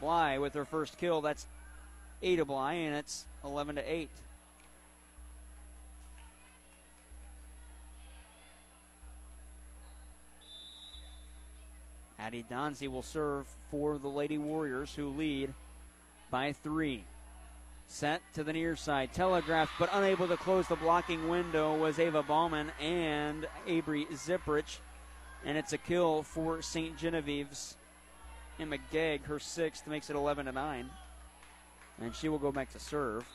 Bly with her first kill. That's Ada Bly, and it's eleven to eight. Addie Donzi will serve for the Lady Warriors, who lead by three. Set to the near side, telegraphed, but unable to close the blocking window was Ava Bauman and Avery Ziprich, and it's a kill for Saint Genevieve's Emma Gegg, her sixth, makes it eleven to nine. And she will go back to serve.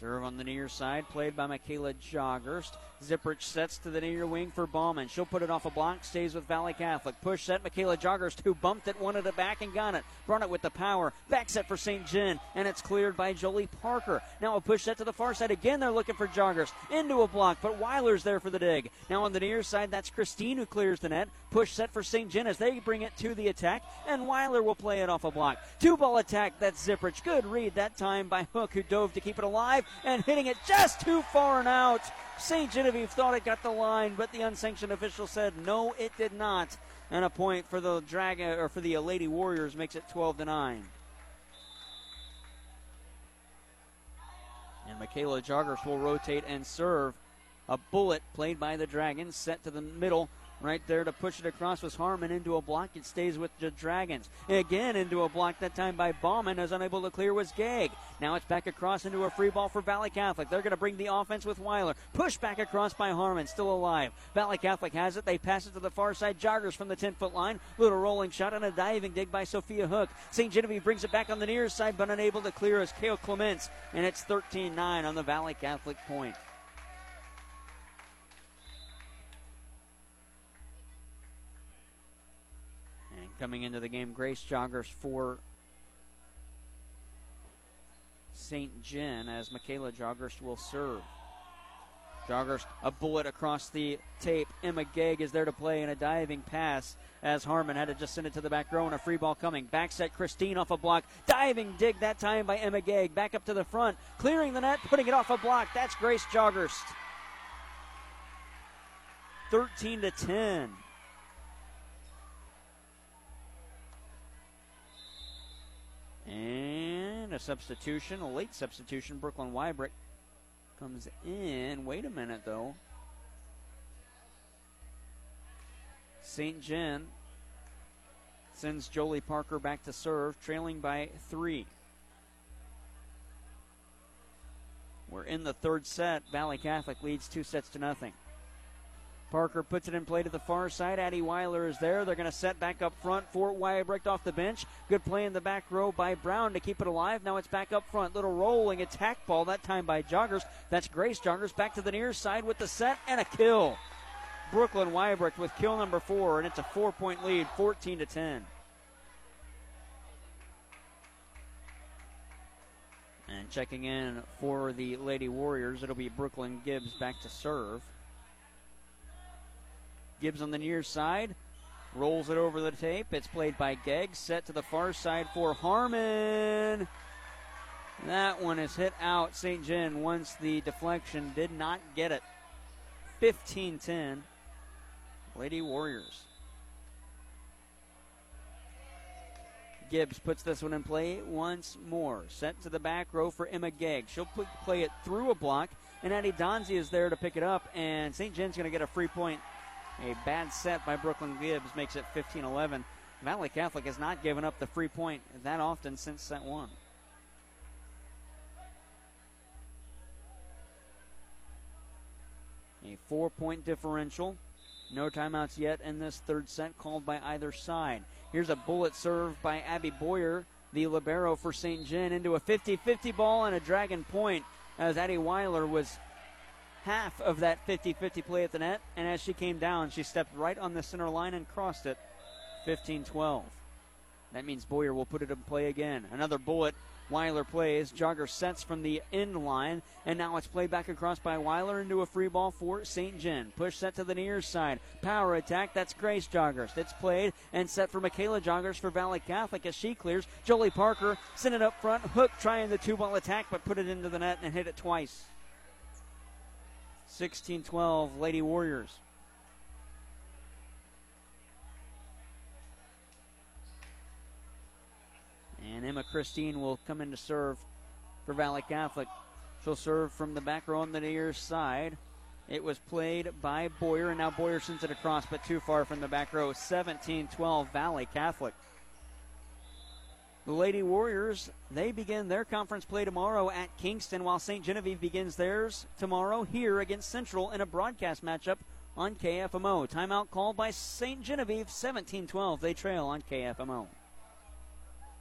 Serve on the near side, played by Michaela Joggerst. Ziprich sets to the near wing for Bauman. She'll put it off a block, stays with Valley Catholic. Push set, Michaela Joggerst, who bumped it, wanted it back and got it. Brought it with the power. Back set for Saint Gen, and it's cleared by Jolie Parker. Now a push set to the far side. Again, they're looking for Joggerst. Into a block, but Weiler's there for the dig. Now on the near side, that's Christine who clears the net. Push set for Saint Gen as they bring it to the attack, and Weiler will play it off a block. Two-ball attack, that's Ziprich. Good read that time by Hook, who dove to keep it alive, and hitting it just too far and out. Saint Genevieve thought it got the line, but the unsanctioned official said no, it did not. And a point for the Dragon or for the Lady Warriors makes it twelve to nine. And Michaela Joggerst will rotate and serve. A bullet played by the Dragons, set to the middle. Right there to push it across was Harmon into a block. It stays with the Dragons. Again into a block, that time by Bauman, as unable to clear was Gegg. Now it's back across into a free ball for Valley Catholic. They're going to bring the offense with Weiler. Push back across by Harmon, still alive. Valley Catholic has it. They pass it to the far side. Joggers from the ten-foot line. Little rolling shot and a diving dig by Sophia Hook. Saint Genevieve brings it back on the near side, but unable to clear is Cale Clements. And it's thirteen nine on the Valley Catholic point. Coming into the game, Grace Joggerst for Saint Gen as Michaela Joggerst will serve. Joggerst, a bullet across the tape. Emma Gegg is there to play in a diving pass as Harmon had to just send it to the back row, and a free ball coming. Back set Christine off a block. Diving dig that time by Emma Gegg. Back up to the front, clearing the net, putting it off a block. That's Grace Joggerst. thirteen to ten. And a substitution, a late substitution. Brooklyn Weibrecht comes in. Wait a minute, though. Saint Gen sends Jolie Parker back to serve, trailing by three. We're in the third set. Valley Catholic leads two sets to nothing. Parker puts it in play to the far side. Addie Weiler is there. They're going to set back up front for Weibrecht off the bench. Good play in the back row by Brown to keep it alive. Now it's back up front. Little rolling attack ball that time by Joggerst. That's Grace Joggerst back to the near side with the set and a kill. Brooklyn Weibrecht with kill number four, and it's a four-point lead, fourteen to ten. And checking in for the Lady Warriors, it'll be Brooklyn Gibbs back to serve. Gibbs on the near side, rolls it over the tape. It's played by Gegg, set to the far side for Harmon. That one is hit out. Saint Gen, once the deflection, did not get it. fifteen ten, Lady Warriors. Gibbs puts this one in play once more. Set to the back row for Emma Gegg. She'll put, play it through a block, and Addie Donzi is there to pick it up, and Saint Gen's going to get a free point. A bad set by Brooklyn Gibbs makes it fifteen eleven. Valley Catholic has not given up the free point that often since set one. A four-point differential. No timeouts yet in this third set called by either side. Here's a bullet served by Abby Boyer, the libero for Saint Gen, into a fifty fifty ball and a Dragon point as Addie Weiler was half of that fifty fifty play at the net, and as she came down, she stepped right on the center line and crossed it. Fifteen twelve. That means Boyer will put it in play again. Another bullet. Weiler plays. Joggerst sets from the end line, and now it's played back across by Weiler into a free ball for Saint Gen. Push set to the near side. Power attack. That's Grace Joggerst. It's played and set for Michaela Joggerst for Valley Catholic as she clears. Jolie Parker sent it up front. Hook trying the two-ball attack, but put it into the net and hit it twice. sixteen twelve, Lady Warriors. And Emma Christine will come in to serve for Valley Catholic. She'll serve from the back row on the near side. It was played by Boyer, and now Boyer sends it across, but too far from the back row. seventeen twelve, Valley Catholic. The Lady Warriors, they begin their conference play tomorrow at Kingston, while Saint Genevieve begins theirs tomorrow here against Central in a broadcast matchup on K F M O. Timeout called by Saint Genevieve, seventeen twelve. They trail on K F M O.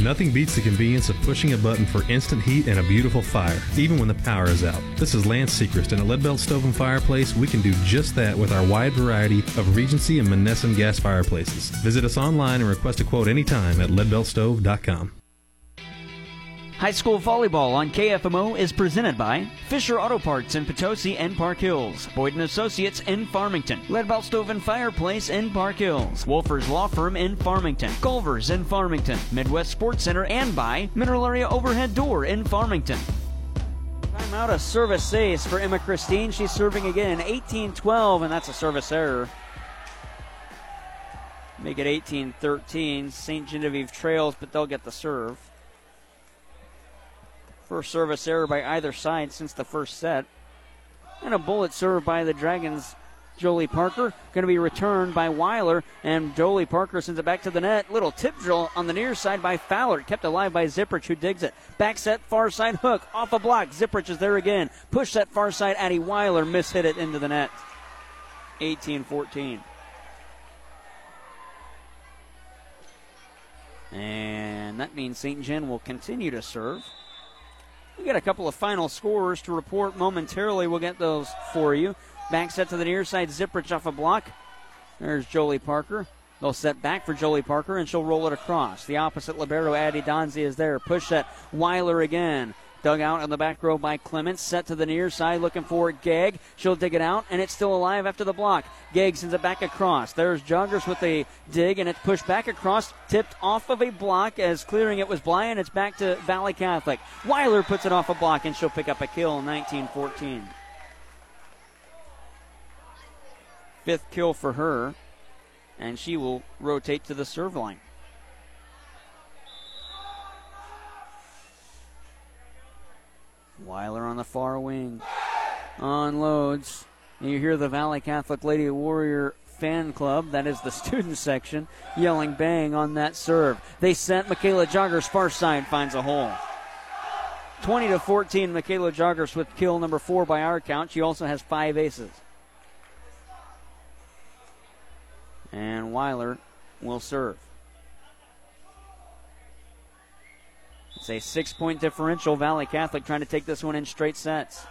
Nothing beats the convenience of pushing a button for instant heat and a beautiful fire, even when the power is out. This is Lance Sechrist, and at Leadbelt Stove and Fireplace, we can do just that with our wide variety of Regency and Monessen gas fireplaces. Visit us online and request a quote anytime at leadbelt stove dot com. High school volleyball on K F M O is presented by Fisher Auto Parts in Potosi and Park Hills, Boyden Associates in Farmington, Leadbelt Stove and Fireplace in Park Hills, Wolfers Law Firm in Farmington, Culver's in Farmington, Midwest Sports Center, and by Mineral Area Overhead Door in Farmington. Time out of service ace for Emma Christine. She's serving again, eighteen twelve, and that's a service error. Make it eighteen thirteen. Saint Genevieve trails, but they'll get the serve. First service error by either side since the first set. And a bullet serve by the Dragons' Jolie Parker. Going to be returned by Weiler. And Jolie Parker sends it back to the net. Little tip drill on the near side by Fallert. Kept alive by Ziprich, who digs it. Back set, far side, Hook. Off a block. Ziprich is there again. Push that far side. Addie Weiler mishit it into the net. eighteen fourteen. And that means Saint Gen will continue to serve. We got a couple of final scores to report momentarily. We'll get those for you. Back set to the near side, Ziprich off a block. There's Jolie Parker. They'll set back for Jolie Parker, and she'll roll it across. The opposite libero, Addie Donzi, is there. Push set, Weiler again. Dug out on the back row by Clements. Set to the near side, looking for Gegg. She'll dig it out, and it's still alive after the block. Gegg sends it back across. There's Joggerst with a dig, and it's pushed back across, tipped off of a block as clearing it was Bly, and it's back to Valley Catholic. Weiler puts it off a block, and she'll pick up a kill, nineteen fourteen. Fifth kill for her, and she will rotate to the serve line. Weiler on the far wing. Unloads. And you hear the Valley Catholic Lady Warrior fan club, that is the student section, yelling bang on that serve. They sent Michaela Joggerst far side, finds a hole. twenty to fourteen, Michaela Joggerst with kill number four by our count. She also has five aces. And Weiler will serve. It's a six-point differential. Valley Catholic trying to take this one in straight sets.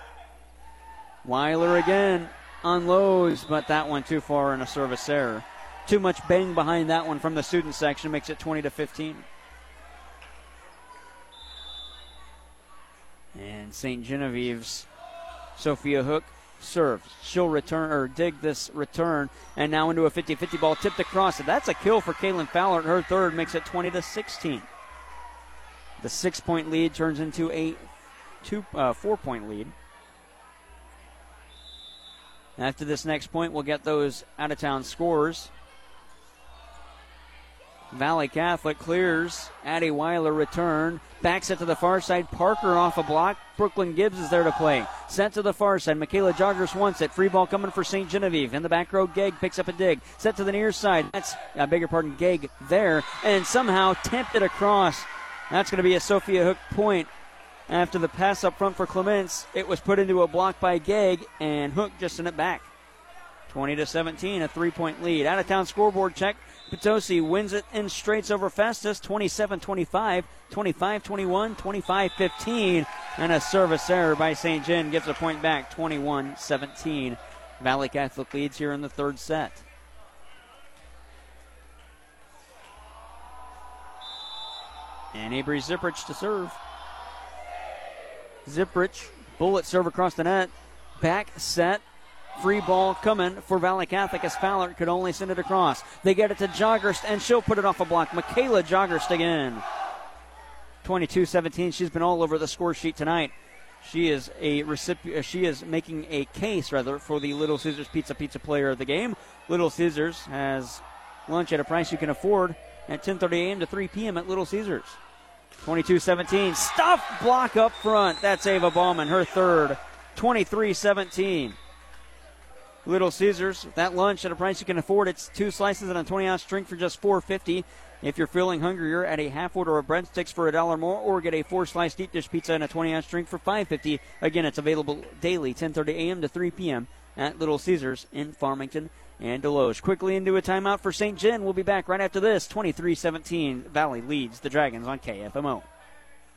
Weiler again unloads, but that one too far in a service error. Too much bang behind that one from the student section makes it twenty to fifteen. And Saint Genevieve's Sophia Hook serves. She'll return or dig this return, and now into a fifty-fifty ball tipped across. That's a kill for Kaylin Fowler. Her third makes it twenty to sixteen. The six-point lead turns into a two, uh, four-point lead. After this next point, we'll get those out-of-town scores. Valley Catholic clears. Addie Weiler return. Back set to the far side. Parker off a block. Brooklyn Gibbs is there to play. Set to the far side. Michaela Joggerst wants it. Free ball coming for Saint Genevieve. In the back row, Gegg picks up a dig. Set to the near side. That's, I beg your pardon, Gegg there. And somehow tipped it across. That's going to be a Sophia Hook point. After the pass up front for Clements, it was put into a block by Gegg, and Hook just sent it back. twenty to seventeen, a three-point lead. Out-of-town scoreboard check. Potosi wins it in straights over Festus, twenty-seven twenty-five, twenty-five twenty-one, twenty-five fifteen, and a service error by Saint Gen gives a point back, twenty-one seventeen. Valley Catholic leads here in the third set. And Avery Ziprich to serve. Ziprich, bullet serve across the net. Back set, free ball coming for Valley Catholic as Fallert could only send it across. They get it to Joggerst, and she'll put it off a block. Michaela Joggerst again. twenty-two seventeen, she's been all over the score sheet tonight. She is a recipient. She is making a case, rather, for the Little Caesars Pizza Pizza Player of the Game. Little Caesars has lunch at a price you can afford at ten thirty a m to three p m at Little Caesars. twenty-two seventeen. Stuff block up front. That's Ava Bauman, her third. twenty-three seventeen. Little Caesars, that lunch at a price you can afford. It's two slices and a twenty-ounce drink for just four fifty. If you're feeling hungrier, add a half order of breadsticks for a dollar more, or get a four-slice deep dish pizza and a twenty-ounce drink for five fifty. Again, it's available daily, ten thirty a.m. to three p.m. at Little Caesars in Farmington and Deloge. Quickly into a timeout for Saint Gen. We'll be back right after this. twenty-three seventeen, Valley leads the Dragons on K F M O.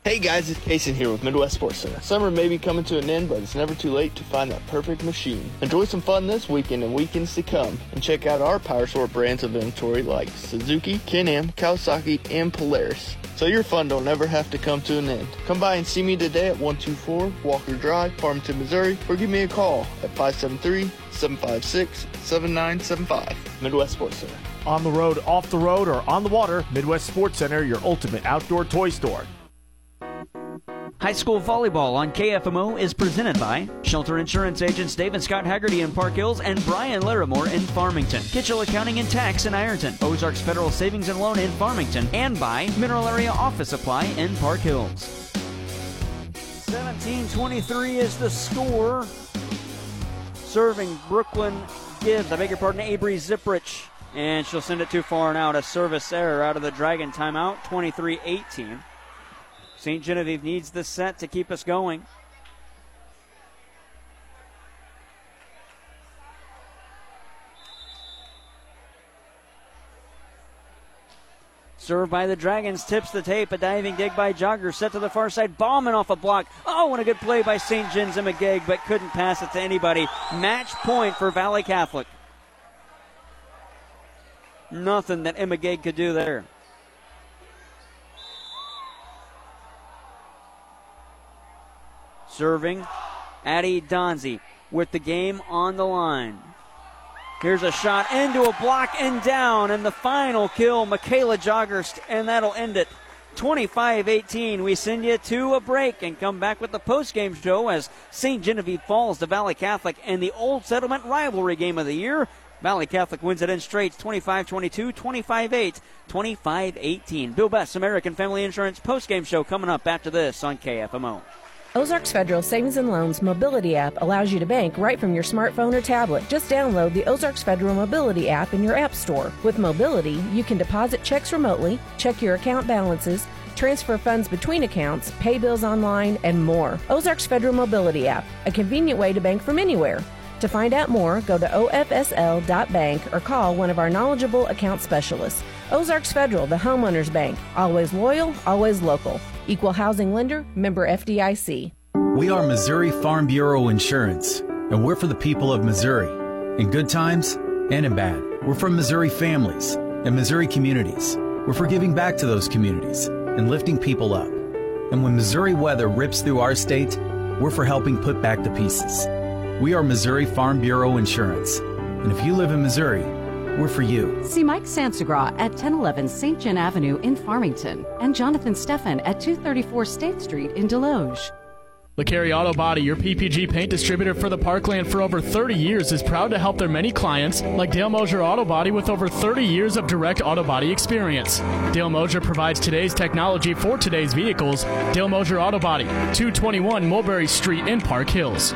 Hey guys, it's Kason here with Midwest Sports Center. Summer may be coming to an end, but it's never too late to find that perfect machine. Enjoy some fun this weekend and weekends to come, and check out our power sport brands of inventory like Suzuki, Can-Am, Kawasaki, and Polaris, so your fun don't ever have to come to an end. Come by and see me today at one two four Walker Drive, Farmington, Missouri, or give me a call at five seven three, seven five six, seven nine seven five. Midwest Sports Center. On the road, off the road, or on the water, Midwest Sports Center, your ultimate outdoor toy store. High school volleyball on K F M O is presented by Shelter Insurance Agents Dave and Scott Haggerty in Park Hills and Brian Larimore in Farmington, Kitchell Accounting and Tax in Ironton, Ozarks Federal Savings and Loan in Farmington, and by Mineral Area Office Supply in Park Hills. seventeen twenty-three is the score. Serving Brooklyn Gibbs, I beg your pardon, Avery Ziprich, and she'll send it too far and out. A service error out of the Dragon timeout, twenty-three eighteen. Saint Genevieve needs this set to keep us going. Served by the Dragons, tips the tape, a diving dig by Joggerst, set to the far side, Bauman off a block. Oh, and a good play by Saint Gen's Emma Gegg, but couldn't pass it to anybody. Match point for Valley Catholic. Nothing that Emma Gegg could do there. Serving, Addie Donzi with the game on the line. Here's a shot into a block and down, and the final kill, Michaela Joggerst, and that'll end it. twenty-five eighteen, we send you to a break and come back with the post-game show as Saint Genevieve falls to Valley Catholic and the Old Settlement rivalry game of the year. Valley Catholic wins it in straight, twenty-five twenty-two, twenty-five eight, twenty-five eighteen. Bill Best, American Family Insurance post-game show coming up after this on K F M O. Ozarks Federal Savings and Loans Mobility app allows you to bank right from your smartphone or tablet. Just download the Ozarks Federal Mobility app in your app store. With Mobility, you can deposit checks remotely, check your account balances, transfer funds between accounts, pay bills online, and more. Ozarks Federal Mobility app, a convenient way to bank from anywhere. To find out more, go to O F S L dot bank or call one of our knowledgeable account specialists. Ozarks Federal, the homeowner's bank. Always loyal, always local. Equal housing lender, member F D I C. We are Missouri Farm Bureau Insurance, and we're for the people of Missouri. In good times and in bad, we're for Missouri families and Missouri communities. We're for giving back to those communities and lifting people up. And when Missouri weather rips through our state, we're for helping put back the pieces. We are Missouri Farm Bureau Insurance, and if you live in Missouri, we're for you. See Mike Sansagra at ten eleven Saint Gen Avenue in Farmington and Jonathan Steffen at two thirty-four State Street in Deloge. LeCarry Auto Body, your P P G paint distributor for the Parkland for over thirty years, is proud to help their many clients, like Dale Mosier Auto Body, with over thirty years of direct auto body experience. Dale Mosier provides today's technology for today's vehicles. Dale Mosier Auto Body, two twenty-one Mulberry Street in Park Hills.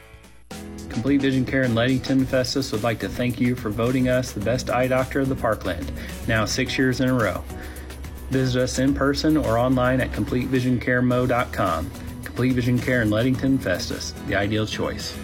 Complete Vision Care in Ledington, Festus would like to thank you for voting us the best eye doctor of the Parkland, now six years in a row. Visit us in person or online at complete vision care mo dot com. Complete Vision Care in Ledington, Festus, the ideal choice.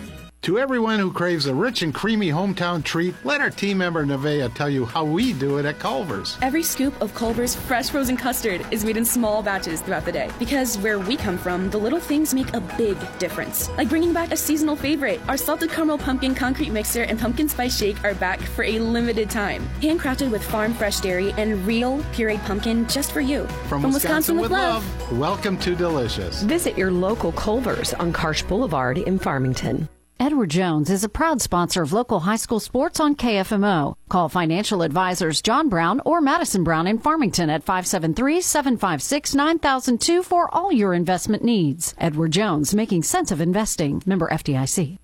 To everyone who craves a rich and creamy hometown treat, let our team member Nevaeh tell you how we do it at Culver's. Every scoop of Culver's fresh frozen custard is made in small batches throughout the day. Because where we come from, the little things make a big difference. Like bringing back a seasonal favorite. Our salted caramel pumpkin concrete mixer and pumpkin spice shake are back for a limited time. Handcrafted with farm fresh dairy and real pureed pumpkin just for you. From, From Wisconsin, Wisconsin with love, love, welcome to Delicious. Visit your local Culver's on Karsh Boulevard in Farmington. Edward Jones is a proud sponsor of local high school sports on K F M O. Call financial advisors John Brown or Madison Brown in Farmington at five seven three, seven five six, nine thousand two for all your investment needs. Edward Jones, making sense of investing. Member F D I C.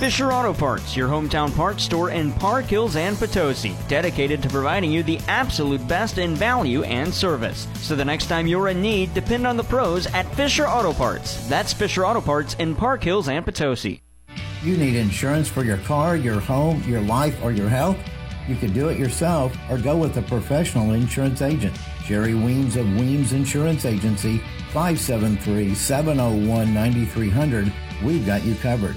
Fisher Auto Parts, your hometown parts store in Park Hills and Potosi, dedicated to providing you the absolute best in value and service. So the next time you're in need, depend on the pros at Fisher Auto Parts. That's Fisher Auto Parts in Park Hills and Potosi. You need insurance for your car, your home, your life, or your health? You can do it yourself or go with a professional insurance agent. Jerry Weems of Weems Insurance Agency, five seven three, seven zero one, nine three zero zero. We've got you covered.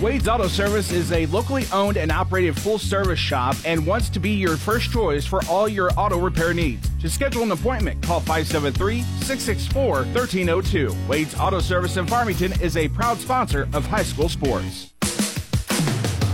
Wade's Auto Service is a locally owned and operated full-service shop and wants to be your first choice for all your auto repair needs. To schedule an appointment, call five seven three, six six four, one three zero two. Wade's Auto Service in Farmington is a proud sponsor of high school sports.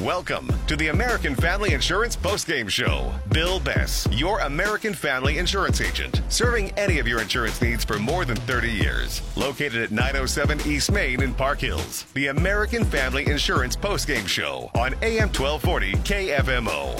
Welcome to the American Family Insurance Postgame Show. Bill Bess, your American Family Insurance agent, serving any of your insurance needs for more than thirty years. Located at nine oh seven East Main in Park Hills. The American Family Insurance Postgame Show on A M twelve forty K F M O.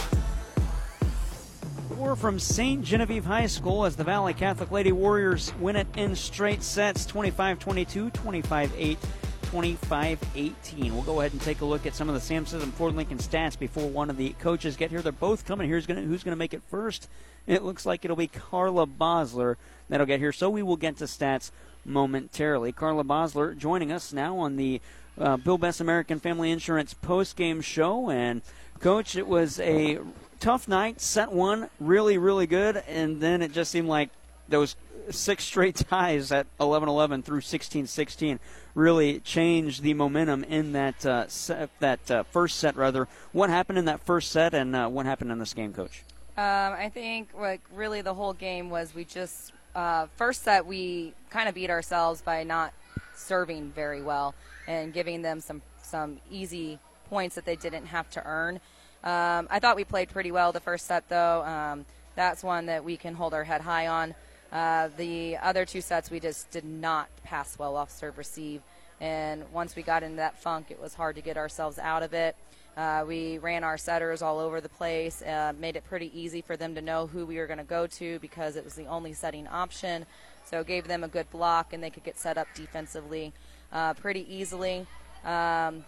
We're from Saint Genevieve High School as the Valley Catholic Lady Warriors win it in straight sets, twenty-five twenty-two, twenty-five eight. twenty-five eighteen. We'll go ahead and take a look at some of the Samson and Ford Lincoln stats before one of the coaches get here. They're both coming. Here's gonna, who's going to make it first? It looks like it'll be Carla Bosler that'll get here. So we will get to stats momentarily. Carla Bosler joining us now on the uh, Bill Bess American Family Insurance postgame show. And, Coach, it was a tough night. Set one, really, really good. And then it just seemed like those six straight ties at eleven eleven through sixteen sixteen really changed the momentum in that uh, set, that uh, first set, rather. What happened in that first set, and uh, what happened in this game, Coach? Um, I think like really the whole game was we just uh, first set we kind of beat ourselves by not serving very well and giving them some some easy points that they didn't have to earn. Um, I thought we played pretty well the first set, though. Um, that's one that we can hold our head high on. Uh, the other two sets, we just did not pass well off serve receive. And once we got into that funk, it was hard to get ourselves out of it. Uh, we ran our setters all over the place, uh, made it pretty easy for them to know who we were going to go to because it was the only setting option. So gave them a good block, and they could get set up defensively uh, pretty easily. Um,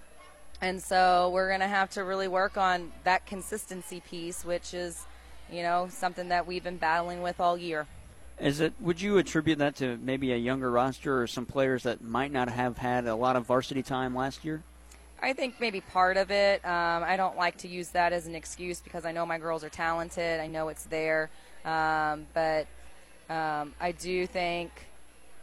and so we're going to have to really work on that consistency piece, which is, you know, something that we've been battling with all year. Is it? Would you attribute that to maybe a younger roster or some players that might not have had a lot of varsity time last year? I think maybe part of it. Um, I don't like to use that as an excuse because I know my girls are talented. I know it's there. Um, but um, I do think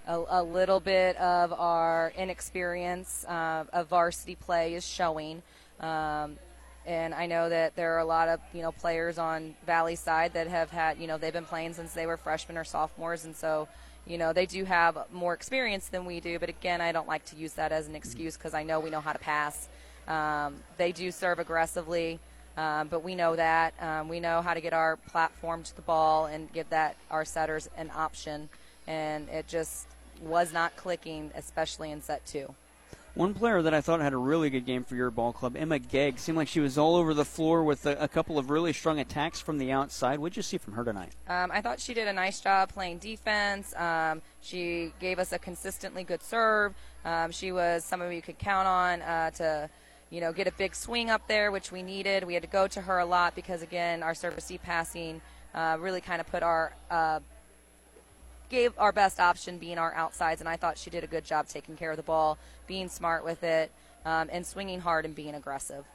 a, a little bit of our inexperience uh, of varsity play is showing. Um, And I know that there are a lot of, you know, players on Valley's side that have had, you know, they've been playing since they were freshmen or sophomores. And so, you know, they do have more experience than we do. But, again, I don't like to use that as an excuse because I know we know how to pass. Um, they do serve aggressively, um, but we know that. Um, we know how to get our platform to the ball and give that our setters an option. And it just was not clicking, especially in set two. One player that I thought had a really good game for your ball club, Emma Gegg, seemed like she was all over the floor with a, a couple of really strong attacks from the outside. What did you see from her tonight? Um, I thought she did a nice job playing defense. Um, she gave us a consistently good serve. Um, she was somebody you could count on uh, to, you know, get a big swing up there, which we needed. We had to go to her a lot because, again, our service-D passing uh, really kind of put our uh, – gave our best option being our outsides, and I thought she did a good job taking care of the ball, being smart with it, um, and swinging hard and being aggressive.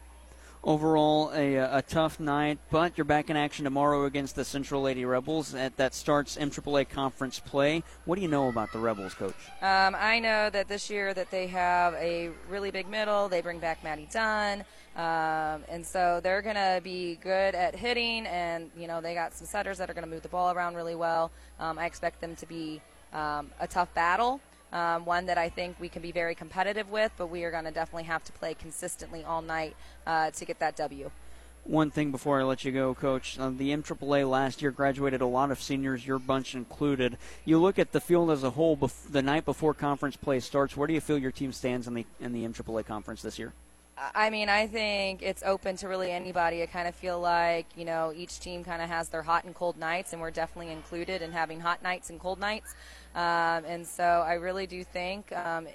Overall, a, a tough night, but you're back in action tomorrow against the Central Lady Rebels. That, that starts M triple A conference play. What do you know about the Rebels, Coach? Um, I know that this year that they have a really big middle. They bring back Maddie Dunn, um, and so they're going to be good at hitting, and, you know, they got some setters that are going to move the ball around really well. Um, I expect them to be um, a tough battle. Um, one that I think we can be very competitive with, but we are going to definitely have to play consistently all night uh, to get that W. One thing before I let you go, Coach. Uh, the M triple A last year graduated a lot of seniors, your bunch included. You look at the field as a whole bef- the night before conference play starts. Where do you feel your team stands in the, in the M triple A conference this year? I mean, I think it's open to really anybody. I kind of feel like, you know, each team kind of has their hot and cold nights, and we're definitely included in having hot nights and cold nights. Um, and so I really do think um,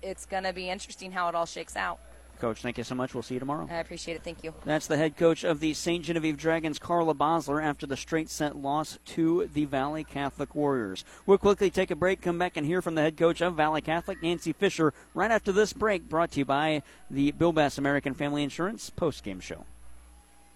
it's going to be interesting how it all shakes out. Coach, thank you so much. We'll see you tomorrow. I appreciate it. Thank you. That's the head coach of the Saint Genevieve Dragons, Carla Bosler, after the straight set loss to the Valley Catholic Warriors. We'll quickly take a break, come back and hear from the head coach of Valley Catholic, Nancy Fisher, right after this break, brought to you by the Bill Bass American Family Insurance postgame show.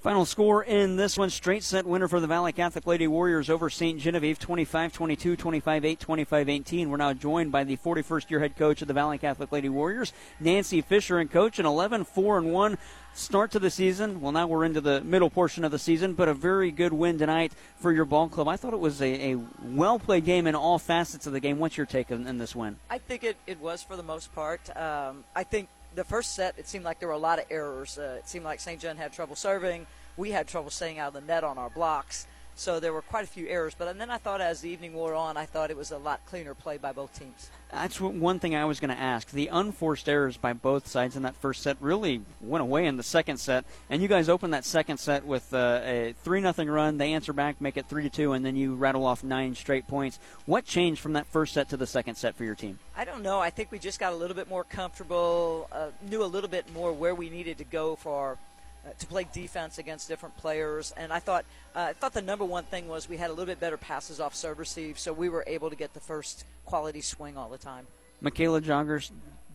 Final score in this one, straight set winner for the Valley Catholic Lady Warriors over Saint Genevieve, twenty-five twenty-two, twenty-five eight, twenty-five eighteen. We're now joined by the forty-first year head coach of the Valley Catholic Lady Warriors, Nancy Fisher, and Coach, an eleven four one start to the season. Well, now we're into the middle portion of the season, but a very good win tonight for your ball club. I thought it was a, a well-played game in all facets of the game. What's your take on, on this win? I think it, it was for the most part. Um, I think the first set, it seemed like there were a lot of errors. Uh, it seemed like Saint John had trouble serving. We had trouble staying out of the net on our blocks. So there were quite a few errors. But and then I thought as the evening wore on, I thought it was a lot cleaner play by both teams. That's one thing I was going to ask. The unforced errors by both sides in that first set really went away in the second set. And you guys opened that second set with uh, a three nothing run. They answer back, make it three to two, and then you rattle off nine straight points. What changed from that first set to the second set for your team? I don't know. I think we just got a little bit more comfortable, uh, knew a little bit more where we needed to go for our Uh, to play defense against different players. And I thought uh, I thought the number one thing was we had a little bit better passes off serve receive, so we were able to get the first quality swing all the time. Michaela Joggerst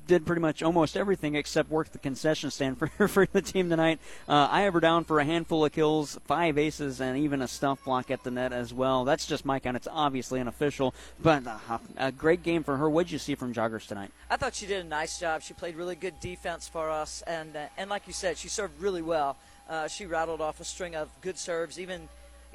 did pretty much almost everything except work the concession stand for, for the team tonight. Uh, I have her down for a handful of kills, five aces, and even a stuff block at the net as well. That's just my count. It's obviously unofficial, but uh, a great game for her. What did you see from Joggerst tonight? I thought she did a nice job. She played really good defense for us, and uh, and like you said, she served really well. Uh, she rattled off a string of good serves, even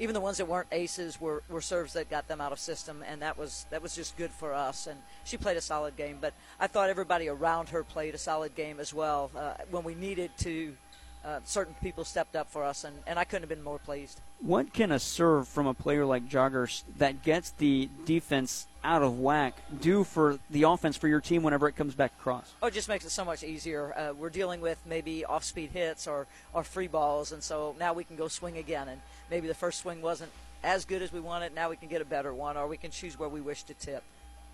even the ones that weren't aces were, were serves that got them out of system, and that was that was just good for us. And she played a solid game, but I thought everybody around her played a solid game as well. Uh, when we needed to, uh, certain people stepped up for us, and, and I couldn't have been more pleased. What can a serve from a player like Joggerst that gets the defense out of whack do for the offense for your team whenever it comes back across? Oh, it just makes it so much easier. Uh, we're dealing with maybe off-speed hits or, or free balls, and so now we can go swing again. And maybe the first swing wasn't as good as we wanted. Now we can get a better one, or we can choose where we wish to tip.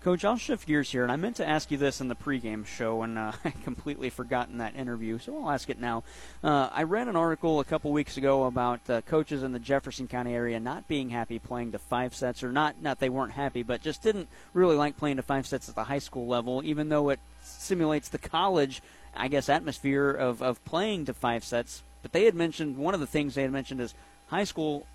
Coach, I'll shift gears here, and I meant to ask you this in the pregame show, and uh, I completely forgotten that interview, so I'll ask it now. Uh, I read an article a couple weeks ago about uh, coaches in the Jefferson County area not being happy playing to five sets, or not, not they weren't happy, but just didn't really like playing to five sets at the high school level, even though it simulates the college, I guess, atmosphere of, of playing to five sets. But they had mentioned, one of the things they had mentioned is high school,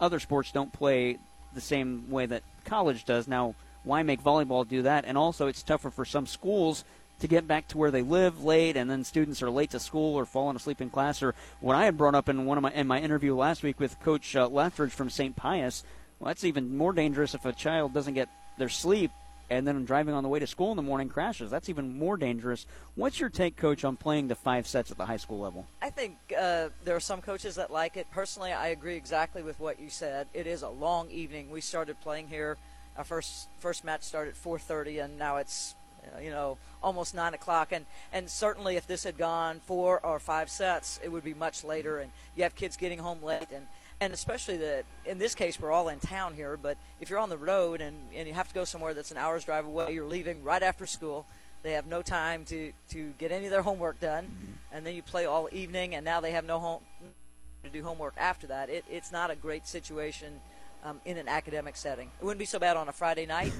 other sports don't play the same way that college does. Now, why make volleyball do that? And also it's tougher for some schools to get back to where they live late, and then students are late to school or falling asleep in class. Or what I had brought up in one of my in my interview last week with Coach uh, Lethbridge from Saint Pius, well, that's even more dangerous if a child doesn't get their sleep and then driving on the way to school in the morning crashes. That's even more dangerous. What's your take, Coach, on playing the five sets at the high school level? I think uh, there are some coaches that like it. Personally, I agree exactly with what you said. It is a long evening. We started playing here. Our first first match started at four thirty, and now it's, you know, almost nine o'clock. And, and certainly if this had gone four or five sets, it would be much later. And you have kids getting home late. And, and especially the, in this case, we're all in town here. But if you're on the road and, and you have to go somewhere that's an hour's drive away, you're leaving right after school. They have no time to, to get any of their homework done. And then you play all evening, and now they have no home to do homework after that. It, it's not a great situation. Um, in an academic setting. It wouldn't be so bad on a Friday night,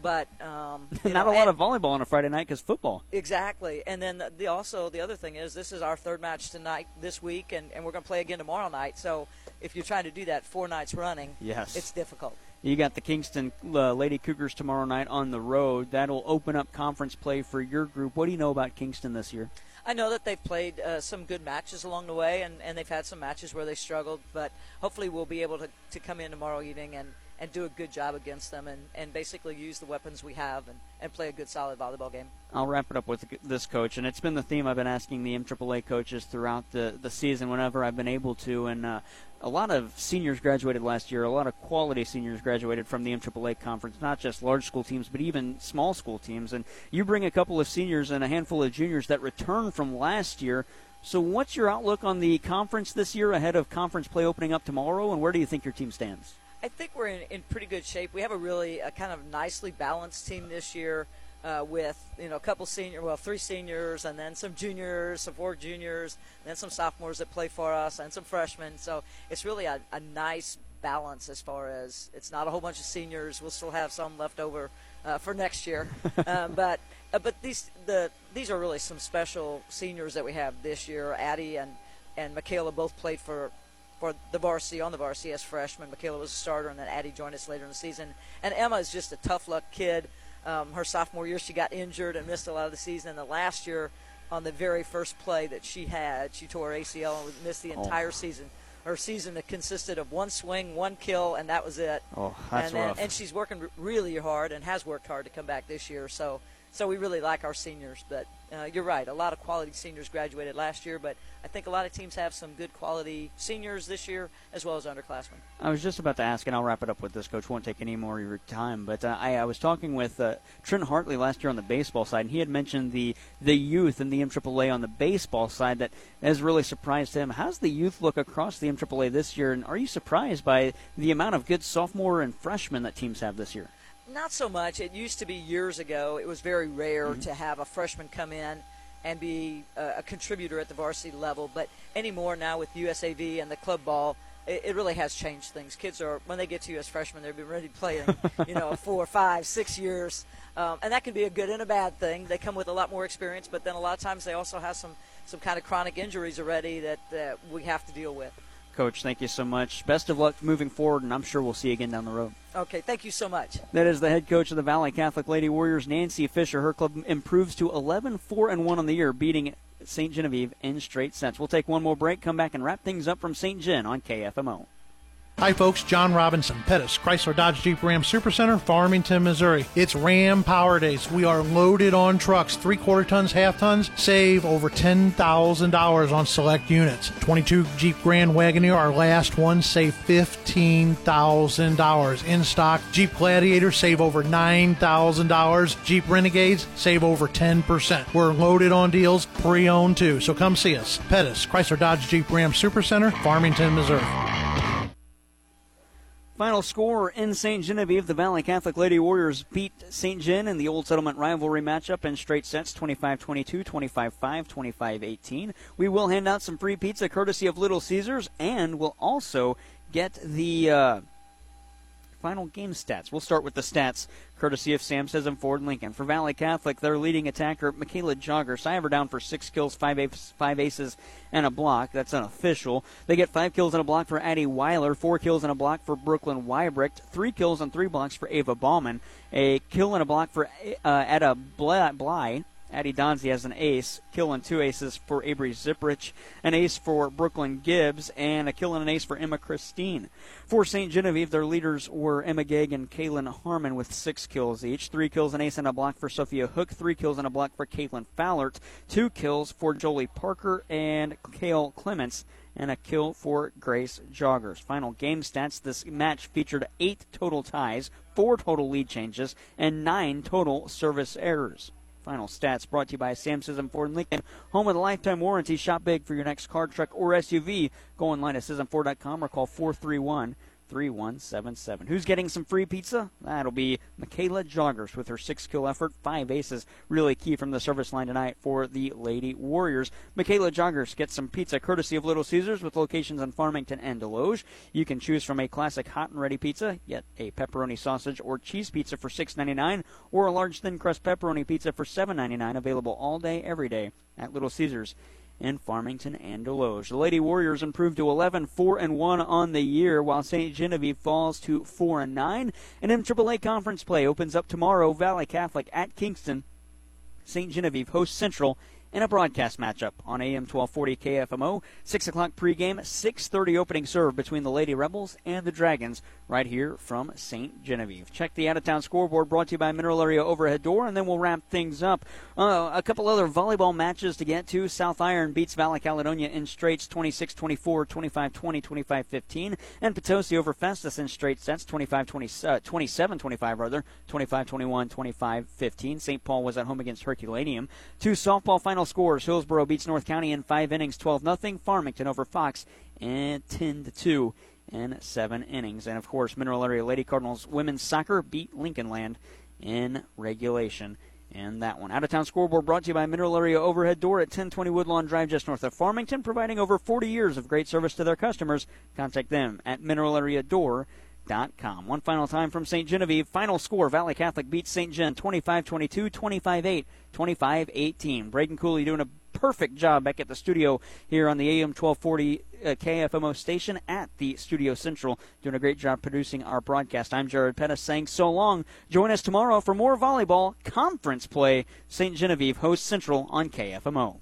but... Um, Not know, a lot of volleyball on a Friday night because football. Exactly. And then the, the also the other thing is this is our third match tonight, this week, and, and we're going to play again tomorrow night. So if you're trying to do that four nights running, yes, it's difficult. You got the Kingston uh, Lady Cougars tomorrow night on the road. That'll open up conference play for your group. What do you know about Kingston this year? I know that they've played uh, some good matches along the way, and, and they've had some matches where they struggled, but hopefully we'll be able to, to come in tomorrow evening and, and do a good job against them and, and basically use the weapons we have and, and play a good, solid volleyball game. I'll wrap it up with this, Coach, and it's been the theme I've been asking the M triple A coaches throughout the, the season whenever I've been able to, and uh, a lot of seniors graduated last year, a lot of quality seniors graduated from the M triple A conference, not just large school teams but even small school teams, and you bring a couple of seniors and a handful of juniors that return from last year. So what's your outlook on the conference this year ahead of conference play opening up tomorrow, and where do you think your team stands? I think we're in, in pretty good shape. We have a really a kind of nicely balanced team this year uh, with, you know, a couple senior, well, three seniors, and then some juniors, some four juniors, and then some sophomores that play for us, and some freshmen. So it's really a, a nice balance as far as it's not a whole bunch of seniors. We'll still have some left over uh, for next year. uh, but uh, but these the these are really some special seniors that we have this year. Addie and, and Michaela both played for for the varsity, on the varsity as freshman. Michaela was a starter, and then Addie joined us later in the season. And Emma is just a tough-luck kid. Um, her sophomore year, she got injured and missed a lot of the season. And the last year, on the very first play that she had, she tore her A C L and missed the entire oh. season. Her season consisted of one swing, one kill, and that was it. Oh, that's and then, rough. And she's working really hard and has worked hard to come back this year. So, so we really like our seniors. But uh, you're right, a lot of quality seniors graduated last year, but I think a lot of teams have some good quality seniors this year as well as underclassmen. I was just about to ask, and I'll wrap it up with this, Coach. Won't take any more of your time, but uh, I, I was talking with uh, Trent Hartley last year on the baseball side, and he had mentioned the, the youth in the M triple A on the baseball side that has really surprised him. How's the youth look across the M triple A this year, and are you surprised by the amount of good sophomore and freshmen that teams have this year? Not so much. It used to be years ago. It was very rare mm-hmm. to have a freshman come in and be a, a contributor at the varsity level. But anymore now with U S A V and the club ball, it, it really has changed things. Kids are, when they get to you as freshmen, they've been ready to play in, you know, four, five, six years. Um, and that can be a good and a bad thing. They come with a lot more experience, but then a lot of times they also have some, some kind of chronic injuries already that, that we have to deal with. Coach, thank you so much. Best of luck moving forward, and I'm sure we'll see you again down the road. Okay, thank you so much. That is the head coach of the Valley Catholic Lady Warriors, Nancy Fisher. Her club improves to eleven four and one on the year, beating Saint Genevieve in straight sets. We'll take one more break, come back, and wrap things up from Saint Gen on K F M O. Hi folks, John Robinson, Pettis, Chrysler Dodge Jeep Ram Supercenter, Farmington, Missouri. It's Ram Power Days. We are loaded on trucks, three-quarter tons, half tons, save over ten thousand dollars on select units. twenty-two Jeep Grand Wagoneer, our last one, save fifteen thousand dollars in stock. Jeep Gladiator, save over nine thousand dollars. Jeep Renegades, save over ten percent. We're loaded on deals, pre-owned too, so come see us. Pettis, Chrysler Dodge Jeep Ram Supercenter, Farmington, Missouri. Final score in Saint Genevieve, the Valley Catholic Lady Warriors beat Saint Gen in the Old Settlement rivalry matchup in straight sets, twenty-five twenty-two, twenty-five five, twenty-five eighteen. We will hand out some free pizza courtesy of Little Caesars, and we'll also get the uh, final game stats. We'll start with the stats courtesy of Sam Sessom Ford Lincoln. For Valley Catholic, their leading attacker, Michaela Joggerst. I have her down for six kills, five aces, five aces, and a block. That's unofficial. They get five kills and a block for Addie Weiler, four kills and a block for Brooklyn Weibrecht, three kills and three blocks for Ava Bauman, a kill and a block for uh, Ada Bly. Addie Donzi has an ace, kill and two aces for Avery Ziprich, an ace for Brooklyn Gibbs, and a kill and an ace for Emma Christine. For Saint Genevieve, their leaders were Emma Gegg and Kaylin Harmon with six kills each, three kills, an ace, and a block for Sophia Hook, three kills and a block for Caitlin Fallert, two kills for Jolie Parker and Cale Clements, and a kill for Grace Joggerst. Final game stats, this match featured eight total ties, four total lead changes, and nine total service errors. Final stats brought to you by Sam Sism Ford Lincoln, home with a lifetime warranty. Shop big for your next car, truck, or S U V. Go online to sism ford dot com or call four three one, three one seven seven. Who's getting some free pizza? That'll be Michaela Joggerst with her six-kill effort. Five aces, really key from the service line tonight for the Lady Warriors. Michaela Joggerst gets some pizza courtesy of Little Caesars with locations in Farmington and Deloge. You can choose from a classic hot and ready pizza, yet a pepperoni sausage or cheese pizza for six ninety-nine, or a large thin crust pepperoni pizza for seven ninety-nine, available all day, every day at Little Caesars in Farmington and Deloge. The Lady Warriors improved to eleven four and one on the year, while Saint Genevieve falls to four and nine. And M triple A conference play opens up tomorrow. Valley Catholic at Kingston. Saint Genevieve hosts Central in a broadcast matchup on A M twelve forty K F M O. six o'clock pregame, six thirty opening serve between the Lady Rebels and the Dragons, right here from Saint Genevieve. Check the out-of-town scoreboard brought to you by Mineral Area Overhead Door, and then we'll wrap things up. Uh, a couple other volleyball matches to get to. South Iron beats Valley Caledonia in straights twenty-six twenty-four, twenty-five twenty, twenty-five fifteen, and Potosi over Festus in straight sets twenty-five twenty-seven, twenty-five rather, twenty-five twenty-one, twenty-five fifteen. Saint Paul was at home against Herculaneum. Two softball final scores. Hillsborough beats North County in five innings, twelve nothing. Farmington over Fox, and ten to two in seven innings. And, of course, Mineral Area Lady Cardinals women's soccer beat Lincolnland in regulation. And that one. Out-of-town scoreboard brought to you by Mineral Area Overhead Door at ten twenty Woodlawn Drive, just north of Farmington, providing over forty years of great service to their customers. Contact them at mineral area door dot com. One final time from Saint Genevieve. Final score, Valley Catholic beats Saint Gen twenty-five twenty-two, twenty-five eight, twenty-five eighteen. Braden Cooley doing a perfect job back at the studio here on the A M twelve forty uh, K F M O station at the Studio Central, doing a great job producing our broadcast. I'm Jared Pettis saying so long. Join us tomorrow for more volleyball conference play. Saint Genevieve hosts Central on K F M O.